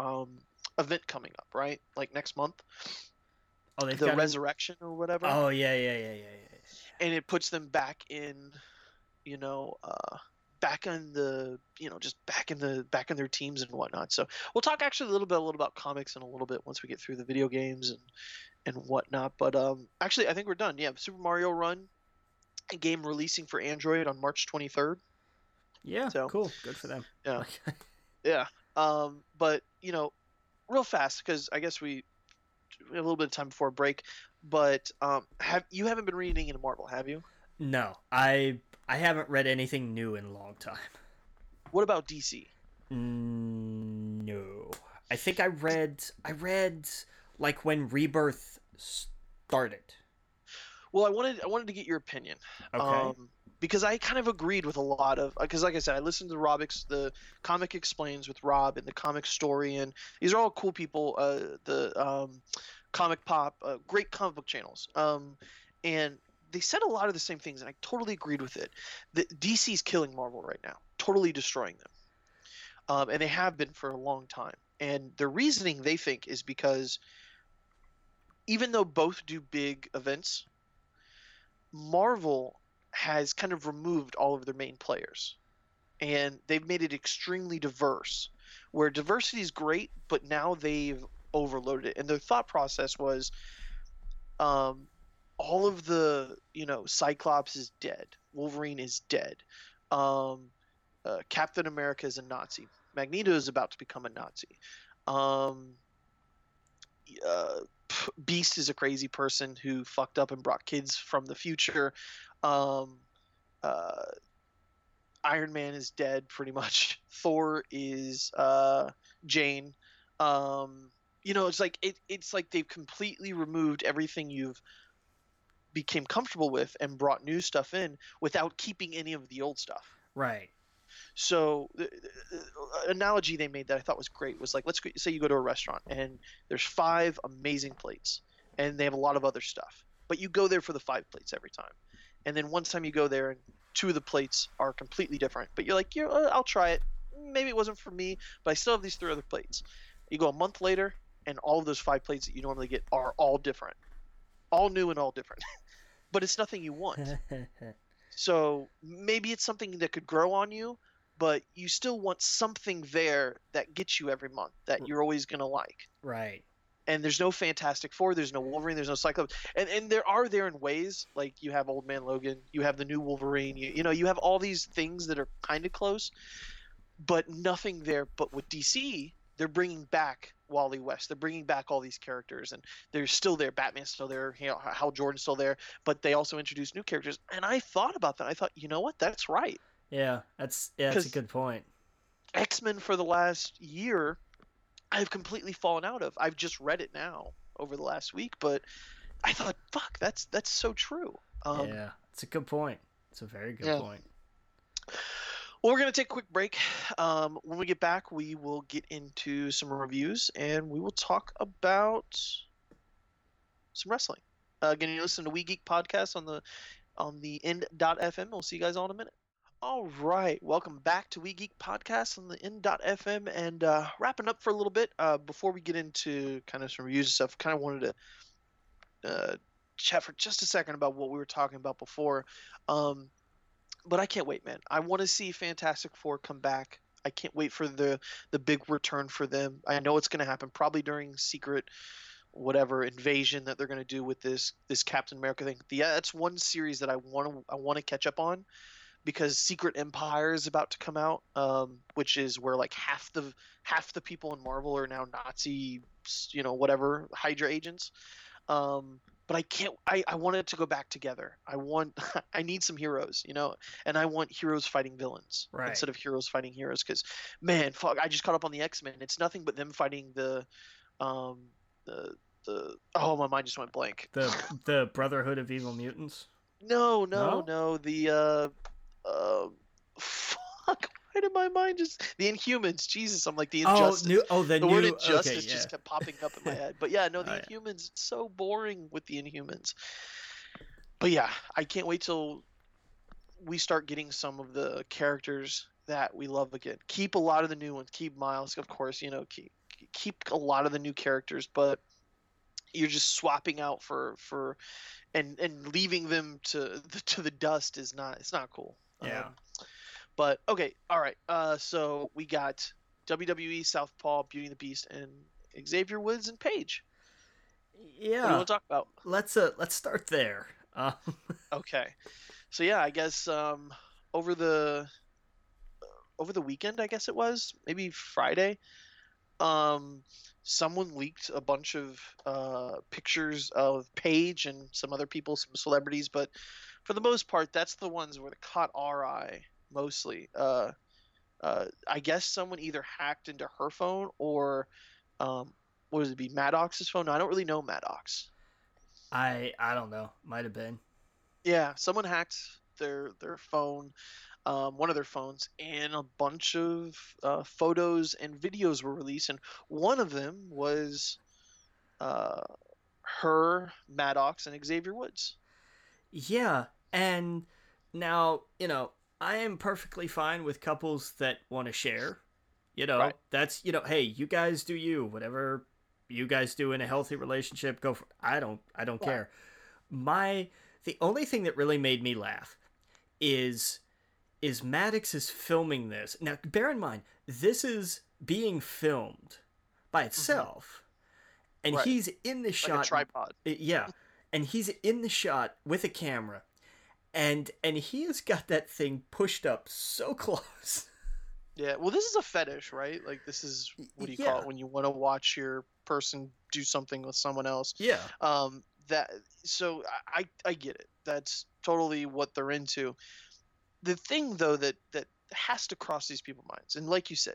event coming up, right? Like next month. Oh, the resurrection or whatever. Oh yeah. And it puts them back in, back in their teams and whatnot. So we'll talk actually a little bit about comics in a little bit once we get through the video games and whatnot. But actually, I think we're done. Yeah, Super Mario Run. A game releasing for Android on March 23rd. Yeah, so, cool. Good for them. Yeah. Yeah. But, real fast, because I guess we have a little bit of time before break, but you haven't been reading into Marvel, have you? No. I haven't read anything new in a long time. What about DC? No. I think I read like when Rebirth started. Well, I wanted to get your opinion, okay. Because I kind of agreed with a lot of. Because, like I said, I listened to the Comic Explains with Rob and the Comic Story, and these are all cool people. The Comic Pop, great comic book channels, and they said a lot of the same things, and I totally agreed with it. DC's killing Marvel right now, totally destroying them, and they have been for a long time. And the reasoning, they think, is because even though both do big events, Marvel has kind of removed all of their main players. And they've made it extremely diverse, where diversity is great, but now they've overloaded it. And their thought process was all of the, you know, Cyclops is dead. Wolverine is dead. Captain America is a Nazi. Magneto is about to become a Nazi. Beast is a crazy person who fucked up and brought kids from the future. Iron Man is dead, pretty much. Thor is Jane. You know, it's like it's like they've completely removed everything you've became comfortable with and brought new stuff in without keeping any of the old stuff. Right. So the analogy they made that I thought was great was like, let's say you go to a restaurant and there's 5 amazing plates and they have a lot of other stuff, but you go there for the 5 plates every time. And then one time you go there and 2 of the plates are completely different, but you're like, yeah, I'll try it. Maybe it wasn't for me, but I still have these 3 other plates. You go a month later and all of those 5 plates that you normally get are all different, all new and all different, but it's nothing you want. So maybe it's something that could grow on you, but you still want something there that gets you every month that you're always going to like. Right. And there's no Fantastic Four. There's no Wolverine. There's no Cyclops. And there are there in ways, like you have Old Man Logan. You have the new Wolverine. You know, you have all these things that are kind of close, but nothing there. But with DC, they're bringing back Wally West. They're bringing back all these characters, and they're still there. Batman's still there. You know, Hal Jordan's still there. But they also introduced new characters. And I thought about that. I thought, you know what? That's right. Yeah, that's a good point. X-Men for the last year, I've completely fallen out of. I've just read it now over the last week, but I thought, fuck, that's so true. Yeah, it's a good point. It's a very good point. Well, we're going to take a quick break. When we get back, we will get into some reviews, and we will talk about some wrestling. Again, you listen to We Geek Podcast on the N.FM. We'll see you guys all in a minute. All right, welcome back to We Geek Podcast on the N.FM, and wrapping up for a little bit before we get into kind of some reviews and stuff. Kind of wanted to chat for just a second about what we were talking about before, but I can't wait, man. I want to see Fantastic Four come back. I can't wait for the big return for them. I know it's going to happen probably during Secret whatever invasion that they're going to do with this Captain America thing. That's one series that I want to catch up on. Because Secret Empire is about to come out, which is where like half the people in Marvel are now Nazi, you know, whatever Hydra agents. But I can't. I want it to go back together. I need some heroes, you know, and I want heroes fighting villains instead of heroes fighting heroes. Because man, fuck, I just caught up on the X-Men. It's nothing but them fighting the oh, my mind just went blank. The Brotherhood of Evil Mutants. No. Fuck! Why did my mind just the Inhumans? Jesus, I'm like the Injustice. The word Injustice just kept popping up in my head. But yeah, no, the Inhumans. It's so boring with the Inhumans. But yeah, I can't wait till we start getting some of the characters that we love again. Keep a lot of the new ones. Keep Miles, of course. You know, keep a lot of the new characters, but you're just swapping out for and leaving them to the dust is not. It's not cool. Yeah. But okay, all right. So we got WWE, Southpaw, Beauty and the Beast, and Xavier Woods and Paige. Yeah. What do you want to talk about? Let's start there. Okay. So yeah, I guess over the weekend, I guess it was maybe Friday. Someone leaked a bunch of pictures of Paige and some other people, some celebrities, but for the most part, that's the ones where it caught our eye mostly. I guess someone either hacked into her phone or what would it be, Maddox's phone? No, I don't really know Maddox. I don't know. Might have been. Yeah, someone hacked their phone, one of their phones, and a bunch of photos and videos were released, and one of them was her, Maddox, and Xavier Woods. Yeah, and now, you know, I am perfectly fine with couples that want to share You know, right. That's, you know, hey, you guys do you, whatever you guys do in a healthy relationship, go for it. I don't yeah. care. The only thing that really made me laugh is Maddox is filming this. Now, bear in mind, this is being filmed by itself, mm-hmm. and right. he's in the like shot. A tripod. Yeah, and he's in the shot with a camera, and he has got that thing pushed up so close. Yeah, well, this is a fetish, right? Like, this is, what do you yeah. call it, when you want to watch your person do something with someone else. Yeah. So I get it. That's totally what they're into. The thing, though, that has to cross these people's minds, and like you said,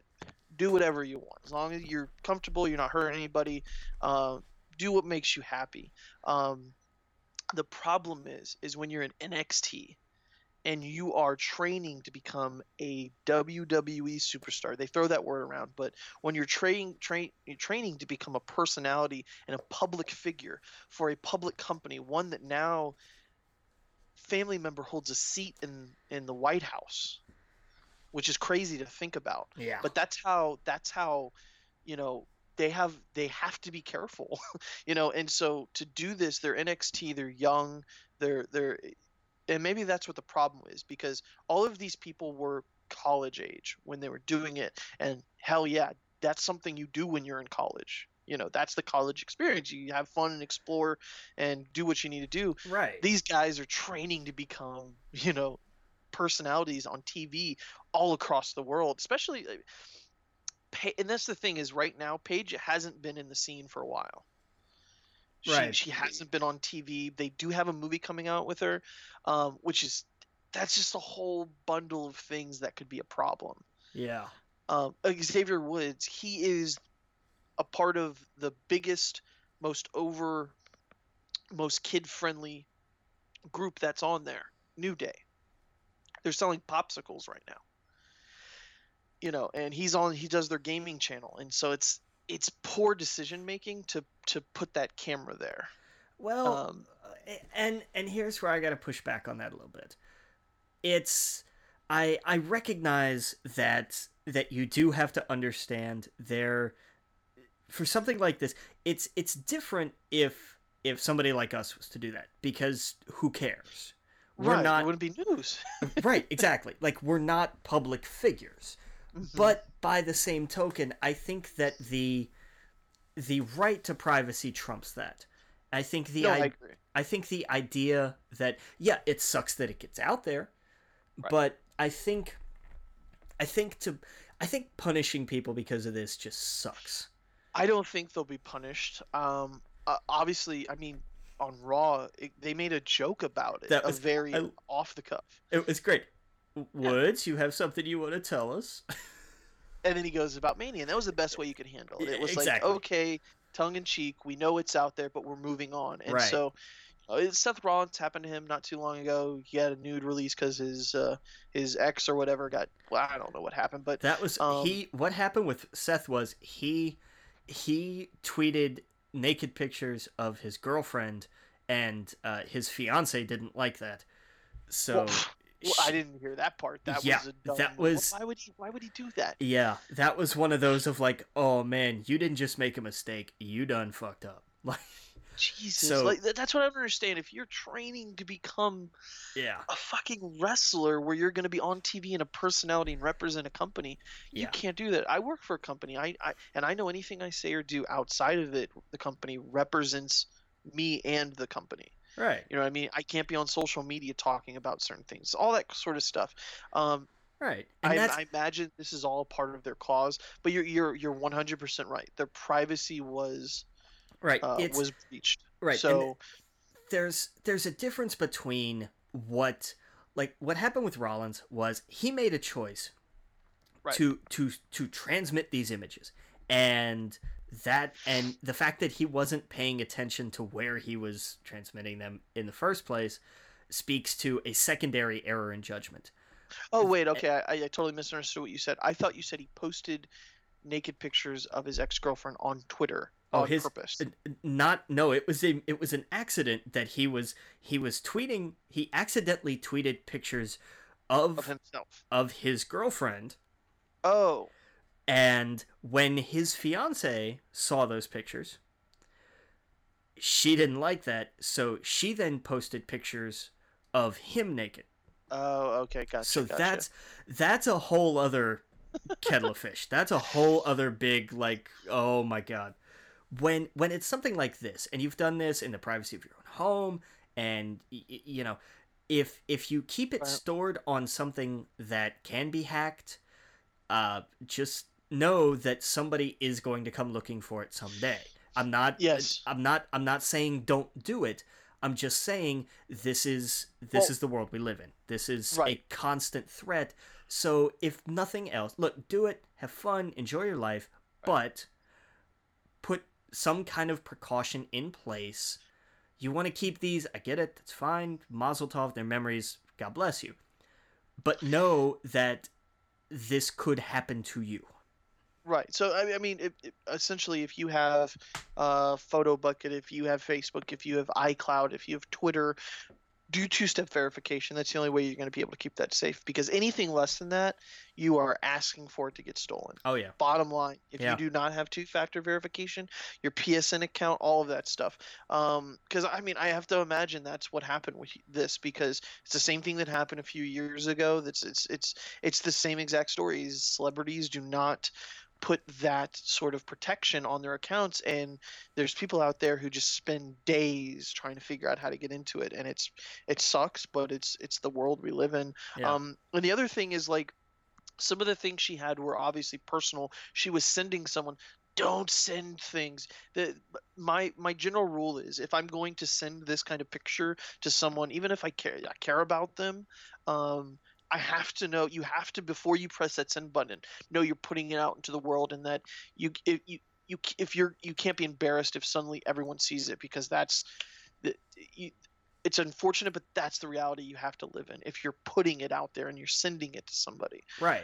do whatever you want. As long as you're comfortable, you're not hurting anybody, do what makes you happy. The problem is when you're in NXT and you are training to become a WWE superstar. They throw that word around, but when you're training to become a personality and a public figure for a public company, one that now family member holds a seat in the White House, which is crazy to think about. Yeah. But that's how, you know, they have to be careful, you know. And so to do this, they're NXT, they're young, they're. And maybe that's what the problem is, because all of these people were college age when they were doing it. And hell yeah, that's something you do when you're in college. You know, that's the college experience. You have fun and explore and do what you need to do. Right. These guys are training to become, you know, personalities on TV all across the world, especially. And that's the thing is right now, Paige hasn't been in the scene for a while. Right. She hasn't been on TV. They do have a movie coming out with her, which is – that's just a whole bundle of things that could be a problem. Yeah. Xavier Woods, he is a part of the biggest, most kid-friendly group that's on there, New Day. They're selling popsicles right now. You know, and he does their gaming channel, and so it's poor decision making to put that camera there. Well, and here's where I got to push back on that a little bit. It's I recognize that you do have to understand there for something like this. It's different if somebody like us was to do that, because who cares? It wouldn't be news. Right, exactly. Like, we're not public figures. Mm-hmm. But by the same token, I think that the right to privacy trumps that. I think I agree. I think the idea that, yeah, it sucks that it gets out there, right. But I think punishing people because of this just sucks. I don't think they'll be punished. Obviously, I mean, on Raw, they made a joke about it. That was very off the cuff. It was great. Woods, you have something you want to tell us? And then he goes about Mania, and that was the best way you could handle it. It was exactly. Like, okay, tongue-in-cheek, we know it's out there, but we're moving on. And right. So Seth Rollins, happened to him not too long ago. He had a nude release because his ex or whatever got – well, I don't know what happened. But that was what happened with Seth was he tweeted naked pictures of his girlfriend, and his fiance didn't like that. So – Well, I didn't hear that part. That yeah, was a dumb. That was, why would he do that? Yeah, that was one of those of like, oh man, you didn't just make a mistake. You done fucked up. Like, Jesus, so, like that's what I don't understand. If you're training to become a fucking wrestler where you're going to be on TV and a personality and represent a company, you can't do that. I work for a company. I know anything I say or do outside of it, the company represents me and the company. Right. You know what I mean? I can't be on social media talking about certain things, all that sort of stuff. Right. And I imagine this is all part of their cause, but you're 100% right. Their privacy was was breached. Right. So and there's a difference between what happened with Rollins was he made a choice to transmit these images, and that and the fact that he wasn't paying attention to where he was transmitting them in the first place speaks to a secondary error in judgment. Oh, wait. Okay. I totally misunderstood what you said. I thought you said he posted naked pictures of his ex-girlfriend on Twitter on purpose. No, it was an accident that he was tweeting. He accidentally tweeted pictures of his girlfriend. Oh, And when his fiance saw those pictures, she didn't like that, so she then posted pictures of him naked. Oh, okay, gotcha. So that's a whole other kettle of fish. That's a whole other big, like, oh my God. When it's something like this, and you've done this in the privacy of your own home, and you know, if you keep it stored on something that can be hacked, just know that somebody is going to come looking for it someday. I'm not saying don't do it. I'm just saying this is the world we live in. This is a constant threat. So if nothing else, look, do it, have fun, enjoy your life, but put some kind of precaution in place. You want to keep these, I get it, that's fine. Mazel tov, their memories, God bless you. But know that this could happen to you. Right. So, I mean, essentially, if you have Photo Bucket, if you have Facebook, if you have iCloud, if you have Twitter, do two-step verification. That's the only way you're going to be able to keep that safe, because anything less than that, you are asking for it to get stolen. Oh, yeah. Bottom line, if you do not have two-factor verification, your PSN account, all of that stuff. Because, I mean, I have to imagine that's what happened with this, because it's the same thing that happened a few years ago. It's the same exact story. Celebrities do not put that sort of protection on their accounts, and there's people out there who just spend days trying to figure out how to get into it, and it sucks, but it's the world we live in. Yeah. And the other thing is, like, some of the things she had were obviously personal. She was sending someone. Don't send things. My general rule is, if I'm going to send this kind of picture to someone, even if I care about them, I have to know. You have to, before you press that send button, know you're putting it out into the world, and that you can't be embarrassed if suddenly everyone sees it, because it's unfortunate, but that's the reality you have to live in if you're putting it out there and you're sending it to somebody. Right.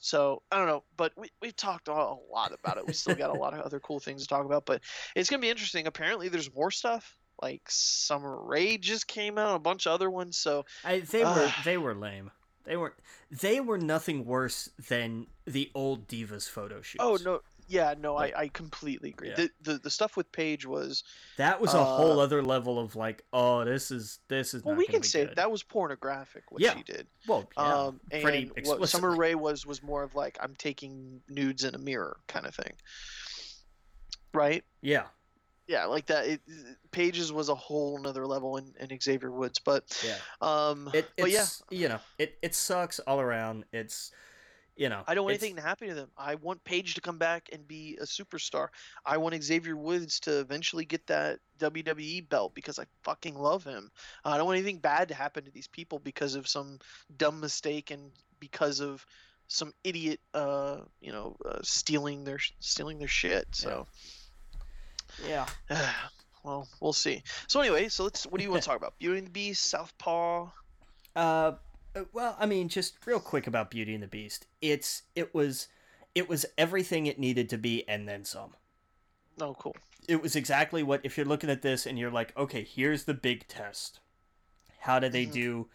So I don't know, but we've talked a lot about it. We still got a lot of other cool things to talk about, but it's gonna be interesting. Apparently, there's more stuff. Like, Summer Rae just came out, a bunch of other ones. So they were lame. They were nothing worse than the old Divas photo shoots. Oh no, yeah, no, like, I completely agree. Yeah. The stuff with Paige was a whole other level of, like, oh, this is. Well, not we can be say good. That was pornographic. What she did. Well, yeah, and what Summer Rae was more of, like, I'm taking nudes in a mirror kind of thing. Right. Yeah. Yeah, like that. Pages was a whole nother level in Xavier Woods, but yeah, you know, it sucks all around. It's, you know, I don't want anything to happen to them. I want Paige to come back and be a superstar. I want Xavier Woods to eventually get that WWE belt, because I fucking love him. I don't want anything bad to happen to these people because of some dumb mistake and because of some idiot, stealing their shit. So. Yeah. Yeah. Well, we'll see. So anyway, what do you want to talk about? Beauty and the Beast, Southpaw? Well, I mean, just real quick about Beauty and the Beast. It was everything it needed to be, and then some. Oh, cool. It was exactly what, if you're looking at this and you're like, okay, here's the big test. How do they do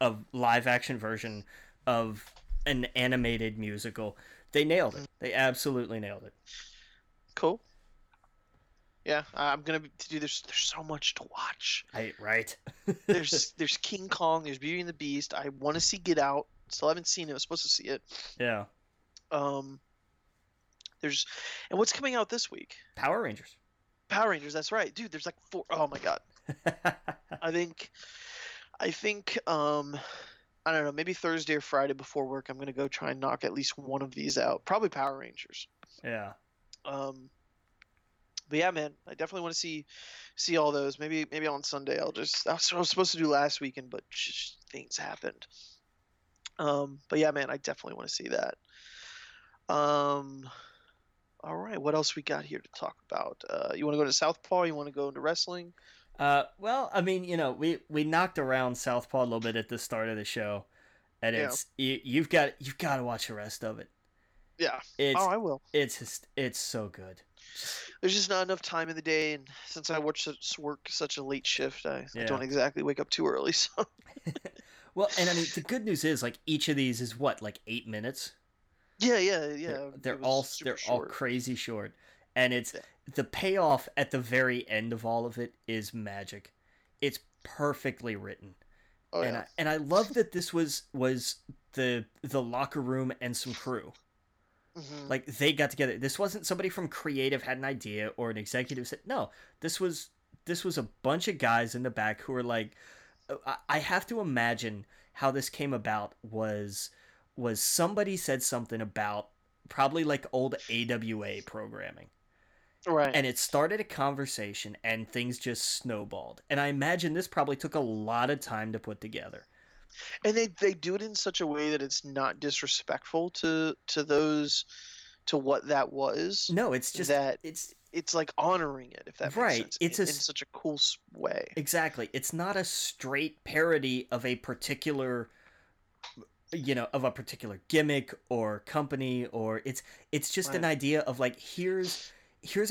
a live action version of an animated musical? They nailed it. They absolutely nailed it. Cool. Yeah, I'm gonna do. There's so much to watch. Right. there's King Kong. There's Beauty and the Beast. I want to see Get Out. Still haven't seen it. I was supposed to see it. Yeah. And what's coming out this week? Power Rangers. That's right, dude. There's like 4. Oh my God. I think. I don't know. Maybe Thursday or Friday before work, I'm gonna go try and knock at least one of these out. Probably Power Rangers. Yeah. But yeah, man, I definitely want to see all those. Maybe on Sunday that's what I was supposed to do last weekend, but things happened. But yeah, man, I definitely want to see that. All right, what else we got here to talk about? You want to go to Southpaw? You want to go into wrestling? Well, I mean, you know, we knocked around Southpaw a little bit at the start of the show, and it's you've got to watch the rest of it. Yeah. I will. It's so good. There's just not enough time in the day, and since I work such a late shift, I don't exactly wake up too early. So, well, and I mean, the good news is, like, each of these is what, like, 8 minutes. Yeah. They're all crazy short, and it's the payoff at the very end of all of it is magic. It's perfectly written. Oh, yeah. And I love that this was the locker room and some crew. Mm-hmm. Like, they got together. This wasn't somebody from creative had an idea or an executive said, no, this was a bunch of guys in the back who were like, I have to imagine how this came about was somebody said something about probably like old AWA programming. Right. And it started a conversation and things just snowballed. And I imagine this probably took a lot of time to put together. And they do it in such a way that it's not disrespectful to what that was. No, it's just that it's like honoring it, if that makes sense. It's in such a cool way. Exactly. It's not a straight parody of a particular gimmick or company, or it's just an idea of like, here's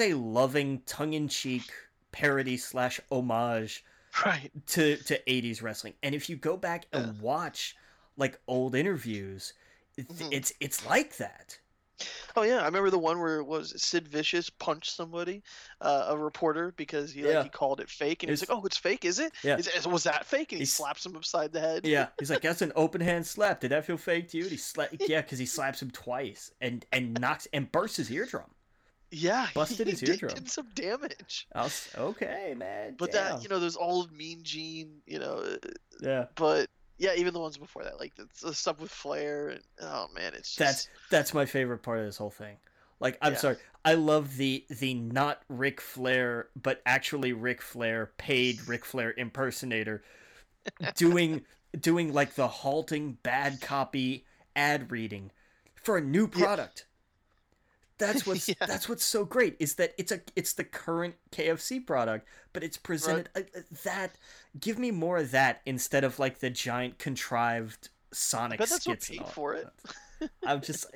a loving tongue-in-cheek parody slash homage to 80s wrestling. And if you go back and watch like old interviews, it's like that. Oh yeah, I remember the one where it was Sid Vicious punched somebody, a reporter, because he called it fake, and he's like, "Oh, it's fake, is it? Yeah. Was that fake?" And he slaps him upside the head. Yeah, he's like, "That's an open hand slap. Did that feel fake to you?" And because he slaps him twice and knocks and bursts his eardrum. Yeah, busted his eardrum. He did some damage. Okay, man. But damn. That those old Mean Gene, Yeah. But. Yeah, even the ones before that, like the stuff with Flair. And, oh man, it's just... that's my favorite part of this whole thing. Like, I'm sorry, I love the not Ric Flair, but actually Ric Flair paid Ric Flair impersonator doing like the halting bad copy ad reading for a new product. Yeah. That's what's that's what's so great, is that it's the current KFC product, but it's presented that give me more of that instead of like the giant contrived Sonic skits. But that's what paid for it. I'm just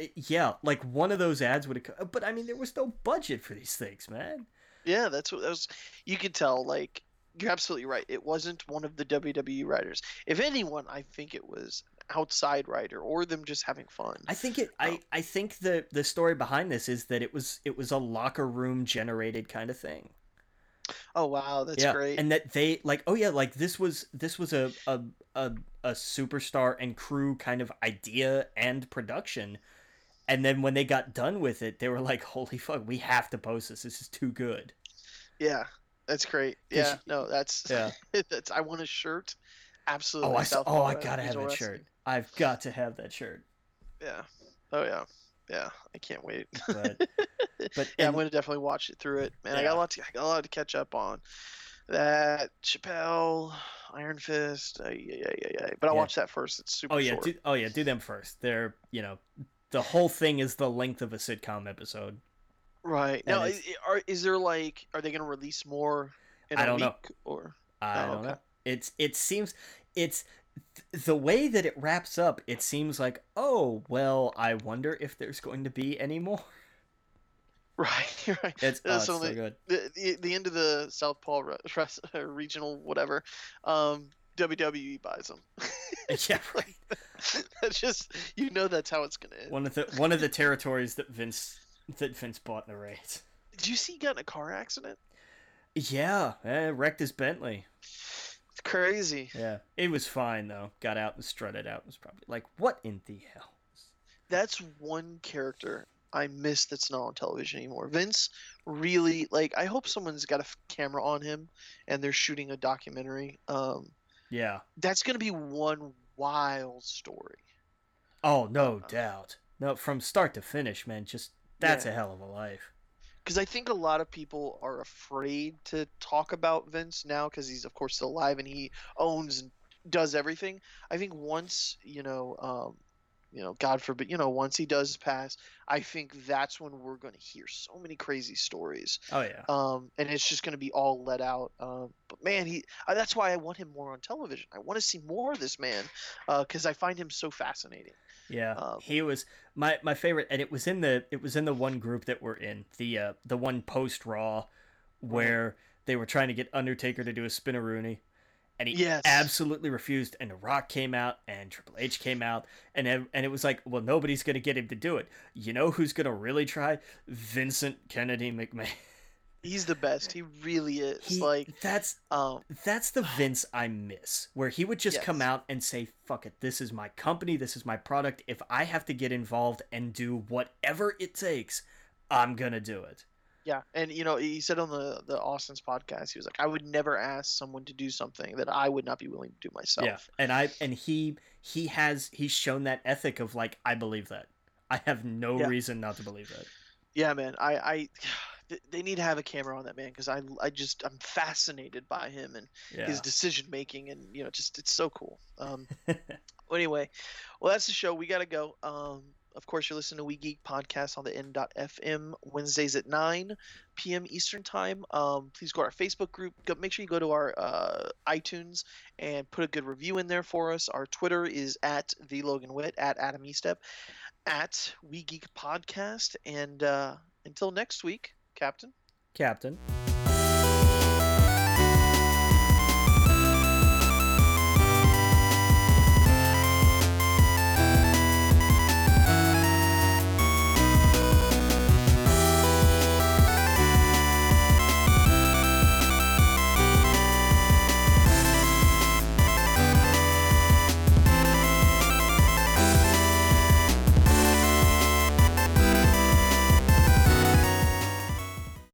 like one of those ads would have. But I mean, there was no budget for these things, man. Yeah, that's what that was. You could tell, like, you're absolutely right. It wasn't one of the WWE writers. If anyone, I think it was outside writer or them just having fun. I think it. I think the story behind this is that it was a locker room generated kind of thing. Oh wow, that's great. And that they like this was a superstar and crew kind of idea and production. And then when they got done with it, they were like, "Holy fuck, we have to post this. This is too good." Yeah. That's great. Yeah, no, that's... Yeah. That's. I want a shirt. Absolutely. I gotta have that shirt. I've got to have that shirt. Yeah. Oh, yeah. Yeah, I can't wait. But yeah, I'm going to definitely watch it through it. Man, yeah. I got a lot to catch up on. That, Chappelle, Iron Fist, but I'll watch that first. It's super short. Do them first. They're, the whole thing is the length of a sitcom episode. Right. Now, are they going to release more in a week? Or I don't know. It seems the way that it wraps up, it seems like, oh, well, I wonder if there's going to be any more. Right. It's so good. The end of the South Pole regional whatever, WWE buys them. Yeah, right. That's just, that's how it's going to end. One of the territories that Vince bought in a raid. Did you see he got in a car accident? Yeah, wrecked his Bentley. It's crazy. Yeah, it was fine though. Got out and strutted out. It was probably like, what in the hell? That's one character I miss that's not on television anymore. Vince really, like, I hope someone's got a camera on him and they're shooting a documentary. Yeah. That's going to be one wild story. Oh, no doubt. No, from start to finish, man, just... That's a hell of a life. Because I think a lot of people are afraid to talk about Vince now because he's, of course, still alive and he owns and does everything. I think once, God forbid, once he does pass, I think that's when we're going to hear so many crazy stories. Oh, yeah. And it's just going to be all let out. But, man, that's why I want him more on television. I want to see more of this man because I find him so fascinating. Yeah, he was my favorite, and it was in the one group that we're in, the one post Raw, where they were trying to get Undertaker to do a spinaroonie, and he absolutely refused, and The Rock came out, and Triple H came out, and it was like, well, nobody's going to get him to do it. You know who's going to really try? Vincent Kennedy McMahon. He's the best. He really is. That's the Vince I miss, where he would just come out and say, fuck it, this is my company, this is my product. If I have to get involved and do whatever it takes, I'm going to do it. Yeah, and you know, he said on the Austin's podcast, he was like, I would never ask someone to do something that I would not be willing to do myself. Yeah, and he's shown that ethic of like, I believe that. I have no reason not to believe that. Yeah, man, they need to have a camera on that man, because I'm fascinated by him and his decision making, and you know, just it's so cool. Anyway, well, that's the show. We gotta go. Of course, you're listening to We Geek Podcast on the N.FM Wednesdays at 9 p.m. Eastern Time. Please go to our Facebook group. Make sure you go to our iTunes and put a good review in there for us. Our Twitter is at the Logan Witt, at Adam Estep, at We Geek Podcast. And until next week, Captain.